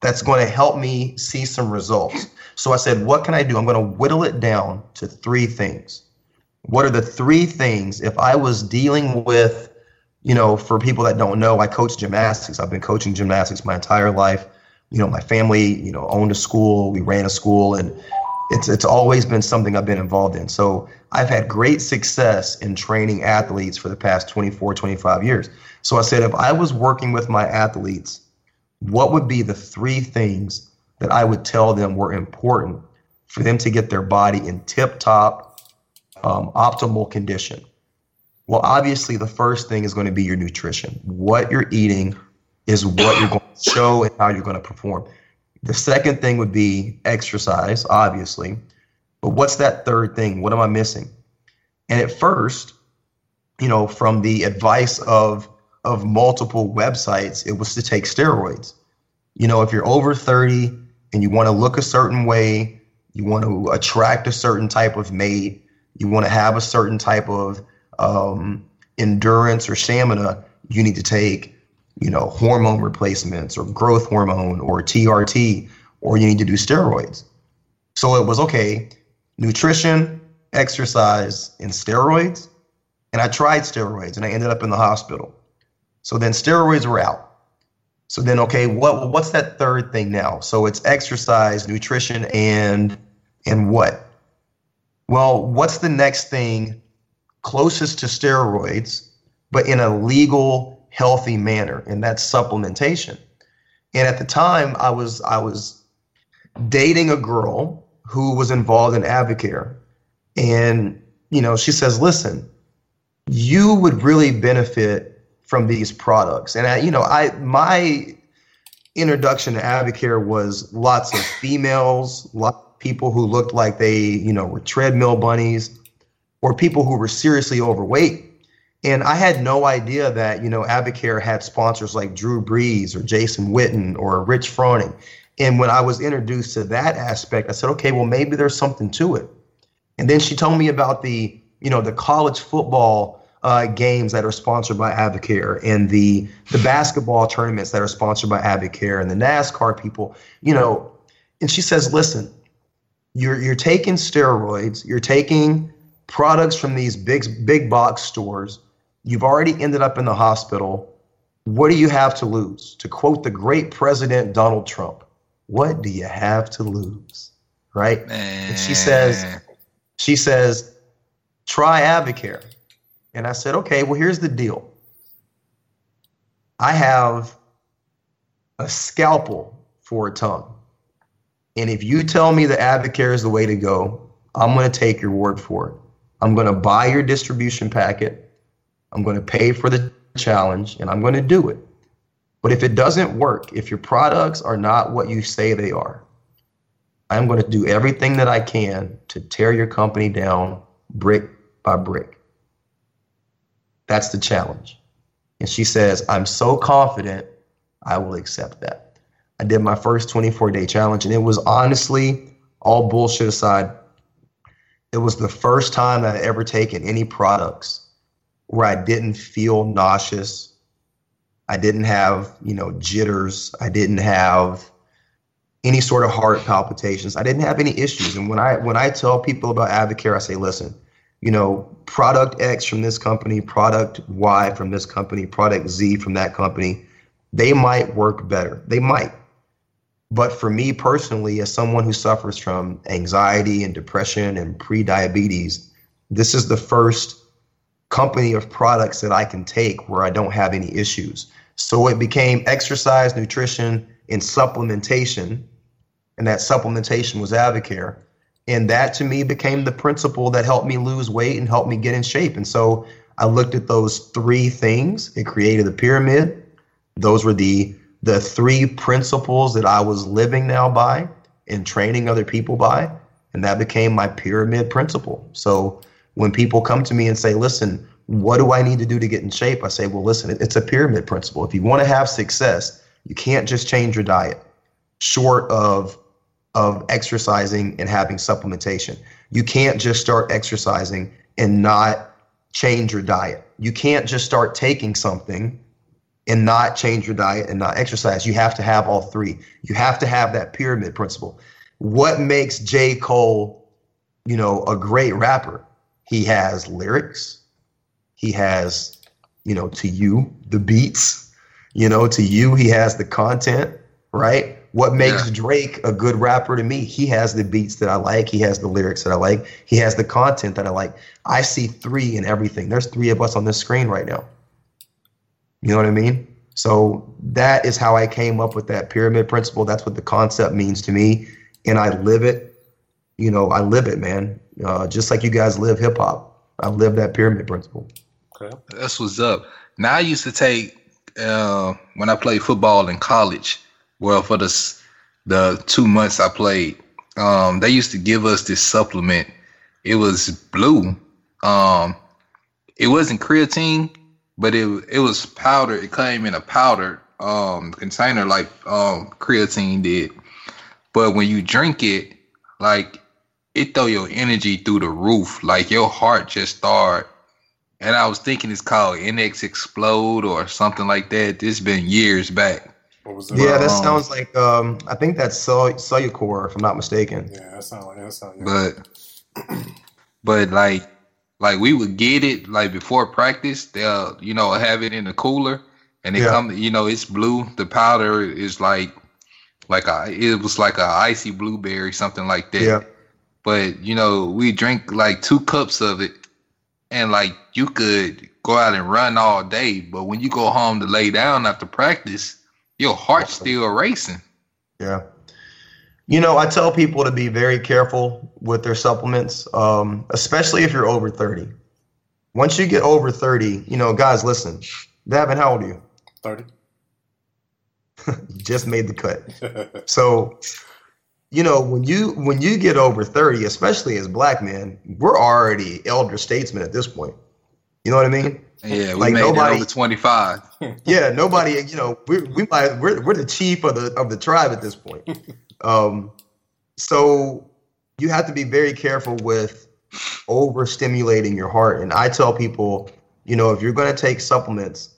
that's going to help me see some results. So I said, what can I do? I'm going to whittle it down to three things. What are the three things? If I was dealing with, you know, for people that don't know, I coach gymnastics. I've been coaching gymnastics my entire life. you know, my family, you know, owned a school, we ran a school, and it's it's always been something I've been involved in. So I've had great success in training athletes for the past twenty-four, twenty-five years. So I said, if I was working with my athletes, what would be the three things that I would tell them were important for them to get their body in tip-top, um, optimal condition? Well, obviously, the first thing is going to be your nutrition. What you're eating is what you're going to show and how you're going to perform. The second thing would be exercise, obviously. But what's that third thing? What am I missing? And at first, you know, from the advice of of multiple websites, it was to take steroids. You know, if you're over thirty and you want to look a certain way, you want to attract a certain type of mate, you want to have a certain type of um, endurance or stamina, you need to take, you know, hormone replacements or growth hormone or T R T, or you need to do steroids. So it was, okay, nutrition, exercise, and steroids. And I tried steroids and I ended up in the hospital. So then steroids were out. So then, okay, what what's that third thing now? So it's exercise, nutrition, and and what? Well, what's the next thing closest to steroids, but in a legal, healthy manner? And that's supplementation. And at the time, I was I was dating a girl who was involved in AdvoCare. And, you know, she says, listen, you would really benefit from these products. And, I, you know, I my introduction to AdvoCare was lots of females, lots of people who looked like they, you know, were treadmill bunnies or people who were seriously overweight. And I had no idea that, you know, AdvoCare had sponsors like Drew Brees or Jason Witten or Rich Froning. And when I was introduced to that aspect, I said, okay, well, maybe there's something to it. And then she told me about the, you know, the college football uh, games that are sponsored by AdvoCare and the the basketball tournaments that are sponsored by AdvoCare and the NASCAR people, you know. And she says, listen, you're you're taking steroids, you're taking products from these big big box stores. You've already ended up in the hospital. What do you have to lose? To quote the great president, Donald Trump, what do you have to lose? Right? Man. And she says, she says, try AdvoCare. And I said, okay, well, here's the deal. I have a scalpel for a tongue. And if you tell me that AdvoCare is the way to go, I'm going to take your word for it. I'm going to buy your distribution packet. I'm going to pay for the challenge, and I'm going to do it. But if it doesn't work, if your products are not what you say they are, I'm going to do everything that I can to tear your company down brick by brick. That's the challenge. And she says, I'm so confident I will accept that. I did my first twenty-four day challenge, and it was honestly, all bullshit aside, it was the first time I'd ever taken any products where I didn't feel nauseous. I didn't have, you know, jitters. I didn't have any sort of heart palpitations. I didn't have any issues. And when I when I tell people about AdvoCare, I say, listen, you know, product X from this company, product Y from this company, product Z from that company, they might work better. They might. But for me personally, as someone who suffers from anxiety and depression and pre-diabetes, this is the first company of products that I can take where I don't have any issues. So it became exercise, nutrition, and supplementation. And that supplementation was AdvoCare. And that to me became the principle that helped me lose weight and helped me get in shape. And so I looked at those three things. It created the pyramid. Those were the the three principles that I was living now by and training other people by. And that became my pyramid principle. So when people come to me and say, listen, what do I need to do to get in shape? I say, well, listen, it's a pyramid principle. If you want to have success, you can't just change your diet short of, of exercising and having supplementation. You can't just start exercising and not change your diet. You can't just start taking something and not change your diet and not exercise. You have to have all three. You have to have that pyramid principle. What makes J. Cole, you know, a great rapper? He has lyrics, he has, you know, to you, the beats, you know, to you, he has the content, right? What makes yeah. Drake a good rapper to me? He has the beats that I like. He has the lyrics that I like. He has the content that I like. I see three in everything. There's three of us on this screen right now. You know what I mean? So that is how I came up with that pyramid principle. That's what the concept means to me. And I live it. You know, I live it, man. Uh, just like you guys live hip hop. I live that pyramid principle. Okay. That's what's up. Now, I used to take, uh, when I played football in college, well, for the the two months I played, um, they used to give us this supplement. It was blue. Um, it wasn't creatine, but it it was powder. It came in a powdered um, container like um, creatine did. But when you drink it, like, it throw your energy through the roof. Like, your heart just start. And I was thinking it's called N X Explode or something like that. This has been years back. What was that? Yeah, that um, sounds like, um, I think that's Cellucor, if I'm not mistaken. Yeah, that sounds like that. Sound, yeah. But, but like, like we would get it, like, before practice, they'll, you know, have it in the cooler, and it yeah. come, you know, it's blue. The powder is like, like a, it was like a icy blueberry, something like that. Yeah. But, you know, we drink like two cups of it, and like, you could go out and run all day, but when you go home to lay down after practice, your heart's still racing. Yeah. You know, I tell people to be very careful with their supplements, um, especially if you're over thirty. Once you get over thirty, you know, guys, listen. Davin, how old are you? thirty. You just made the cut. So, you know, when you when you get over thirty, especially as black men, we're already elder statesmen at this point. You know what I mean? Yeah, we like made nobody, it over twenty-five. Yeah, nobody, you know, we we might we're we're the chief of the of the tribe at this point. Um, so you have to be very careful with overstimulating your heart. And I tell people, you know, if you're going to take supplements,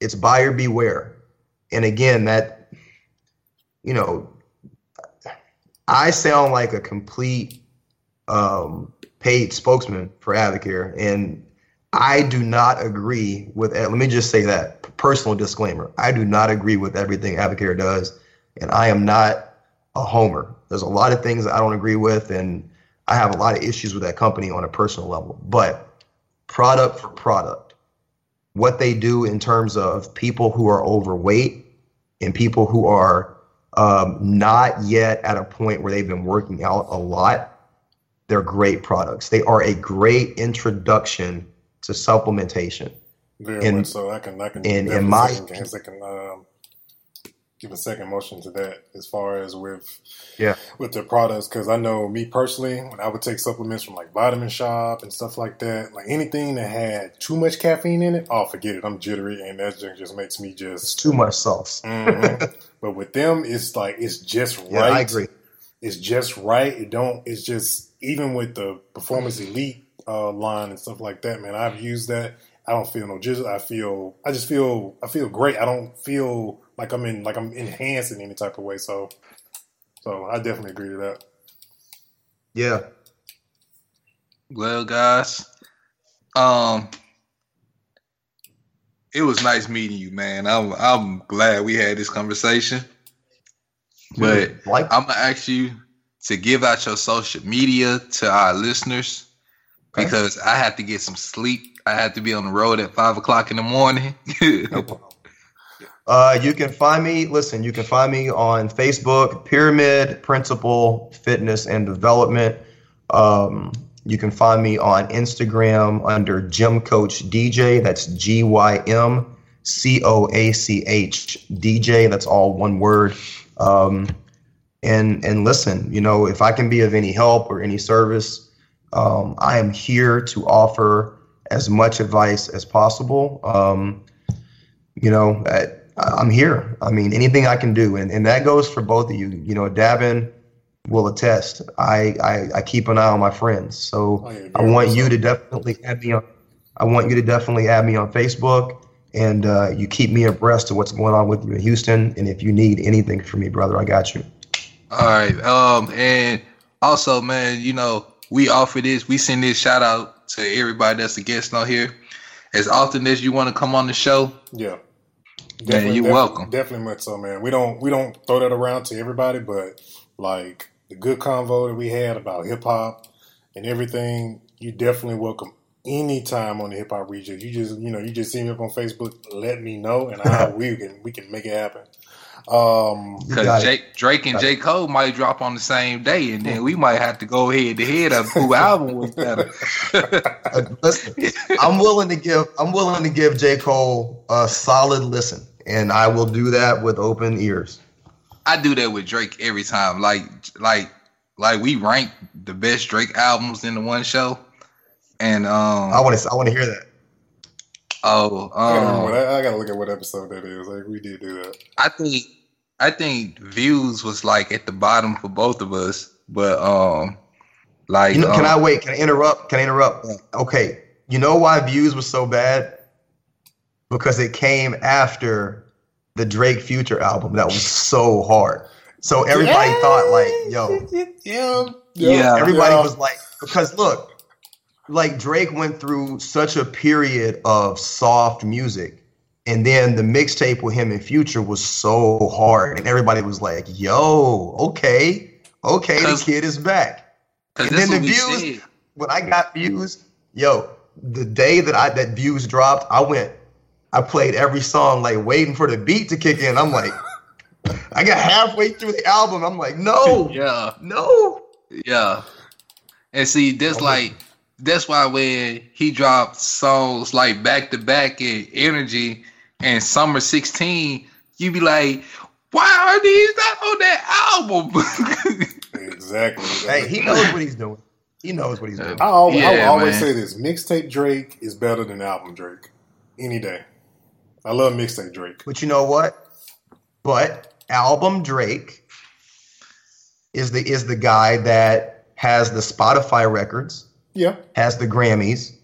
it's buyer beware. And again, that, you know, I sound like a complete um, paid spokesman for AdvoCare, and I do not agree with, let me just say that, personal disclaimer. I do not agree with everything AdvoCare does, and I am not a homer. There's a lot of things that I don't agree with, and I have a lot of issues with that company on a personal level. But product for product, what they do in terms of people who are overweight and people who are um, not yet at a point where they've been working out a lot, they're great products. They are a great introduction to supplementation. Very and, much so. I can, I can, and in my, second, I can, um, give a second motion to that as far as with, yeah, with their products. Cause I know me personally, when I would take supplements from like Vitamin Shop and stuff like that, like anything that had too much caffeine in it, oh, forget it. I'm jittery. And that just makes me just it's too much sauce. Mm-hmm. But with them, it's like, it's just right. Yeah, I agree. It's just right. It don't, it's just, even with the Performance Elite, Uh, line and stuff like that, man. I've used that. I don't feel no jizzle. I feel, I just feel, I feel great. I don't feel like I'm in, like I'm enhanced in any type of way. So, so I definitely agree to that. Yeah. Well, guys, um, it was nice meeting you, man. I'm, I'm glad we had this conversation. But like- I'm gonna ask you to give out your social media to our listeners. Because I have to get some sleep. I have to be on the road at five o'clock in the morning. uh, you can find me. Listen, you can find me on Facebook, Pyramid Principle Fitness and Development. Um, you can find me on Instagram under Gym Coach D J. That's G Y M C O A C H D J. That's all one word. Um, and and listen, you know, if I can be of any help or any service. Um, I am here to offer as much advice as possible. Um, you know, I, I'm here. I mean, anything I can do. And, and that goes for both of you. You know, Davin will attest. I, I, I keep an eye on my friends. So oh, yeah, I want awesome. you to definitely add me on. I want you to definitely add me on Facebook. And uh, you keep me abreast of what's going on with you in Houston. And if you need anything from me, brother, I got you. All right. Um, and also, man, you know, we offer this. We send this shout out to everybody that's a guest on here. As often as you want to come on the show, yeah, Definitely, yeah, you're def- welcome. Definitely much so, man. We don't we don't throw that around to everybody, but like the good convo that we had about hip hop and everything, you definitely welcome anytime on the Hip Hop Rejectz. You just you know you just see me up on Facebook. Let me know, and I we can we can make it happen. Um, because Drake and J. Cole might drop on the same day, and then we might have to go head to head of who album was better. Listen, I'm willing to give I'm willing to give J. Cole a solid listen, and I will do that with open ears. I do that with Drake every time. Like like like we rank the best Drake albums in the one show, and um, I want to I want to hear that. Oh, um, I, I gotta look at what episode that is. Like we did do that. I think I think views was like at the bottom for both of us, but um, like you know, um, can I wait? Can I interrupt? Can I interrupt? Okay, you know why views was so bad? Because it came after the Drake Future album that was so hard. So everybody yeah. thought like, yo, yeah, yeah. Everybody yeah. was like, because look. Like Drake went through such a period of soft music, and then the mixtape with him and Future was so hard, and everybody was like, "Yo, okay, okay, the kid is back." And then the views, when I got views, yo, the day that I that views dropped, I went, I played every song like waiting for the beat to kick in. I'm like, I got halfway through the album, I'm like, no, yeah, no, yeah, and see, this like. That's why when he dropped songs like Back to Back and Energy and Summer sixteen, you be like, why are these not on that album? Exactly. Hey, he knows what he's doing. He knows what he's doing. I always, yeah, I always say this. Mixtape Drake is better than album Drake. Any day. I love mixtape Drake. But you know what? But album Drake is the is the guy that has the Spotify records. Yeah, has the Grammys,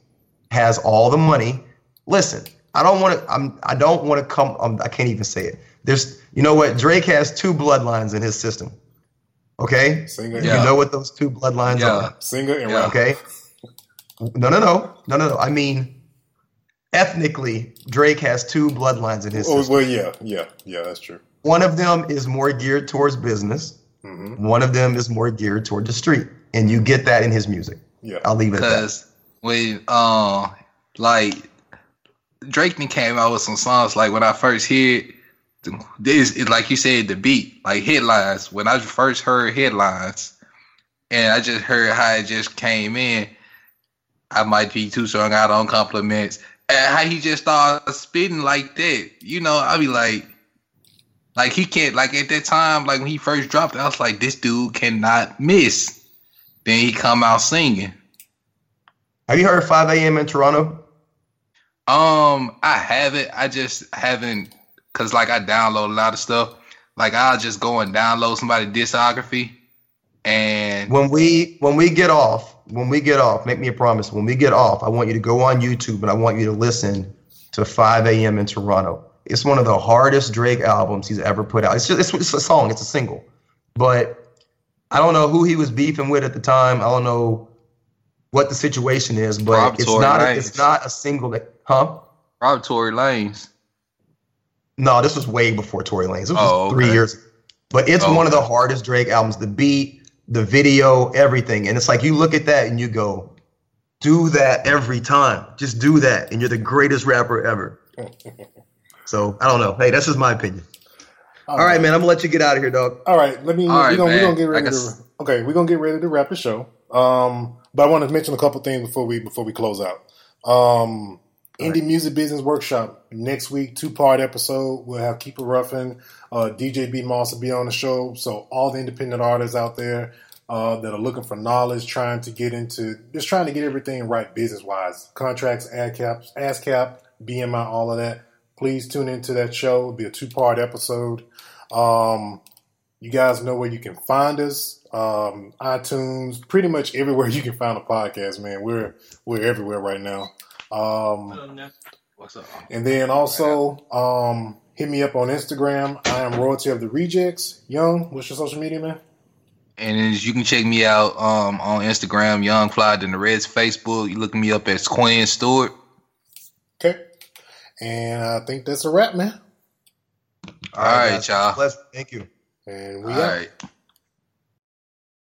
has all the money. Listen, I don't want to. I'm. I don't want to come. Um, I can't even say it. There's. You know what? Drake has two bloodlines in his system. Okay. Singer. Yeah. You know what those two bloodlines yeah. are? Singer and rapper. Okay. No, no, no, no, no, no. I mean, ethnically, Drake has two bloodlines in his oh, system. Oh well, yeah, yeah, yeah. That's true. One of them is more geared towards business. Mm-hmm. One of them is more geared toward the street, and you get that in his music. Yeah, I'll leave it at that. Because when, uh, like, Drake came out with some songs, like, when I first heard, this is like you said, the beat, like, Headlines. When I first heard Headlines, and I just heard how it just came in, I might be too strung out on compliments, and how he just started spitting like that, you know, I be like, like, he can't, like, at that time, like, when he first dropped it, I was like, this dude cannot miss. Then he come out singing. Have you heard five a.m. in Toronto? Um, I haven't. I just haven't, because, like, I download a lot of stuff. Like, I'll just go and download somebody's discography. And when we when we get off, when we get off, make me a promise. When we get off, I want you to go on YouTube and I want you to listen to five a.m. in Toronto. It's one of the hardest Drake albums he's ever put out. It's just it's, it's a song. It's a single. But I don't know who he was beefing with at the time. I don't know what the situation is, but Rob it's Tory not a, it's not a single, huh? Rob Tory Lanez. No, this was way before Tory Lanez. This was oh, okay. three years. But it's oh, one of the hardest Drake albums. The beat, the video, everything. And it's like you look at that and you go, do that every time. Just do that. And you're the greatest rapper ever. So I don't know. Hey, that's just my opinion. All, All right, man. man. I'm gonna let you get out of here, dog. All right, let me. All right, we're gonna, we gonna get ready. To, okay, we're gonna get ready to wrap the show. Um, but I want to mention a couple things before we before we close out. Um, Indie right. Music Business Workshop next week, two part episode. We'll have Keeper Ruffin, uh, D J B Moss will be on the show. So all the independent artists out there uh, that are looking for knowledge, trying to get into just trying to get everything right business wise, contracts, ad caps, ASCAP, B M I, all of that. Please tune into that show. It'll be a two part episode. Um, you guys know where you can find us. Um, iTunes, pretty much everywhere you can find a podcast, man. We're we're everywhere right now. Um, What's up? And then also um, hit me up on Instagram. I am Royalty of the Rejectz. Young, what's your social media, man? And you can check me out um, on Instagram, Young Fly than the Reds. Facebook, you look me up as Quinn Stewart. Okay, and I think that's a wrap, man. All, All right, right y'all. Bless. Thank you. And we All out. Right.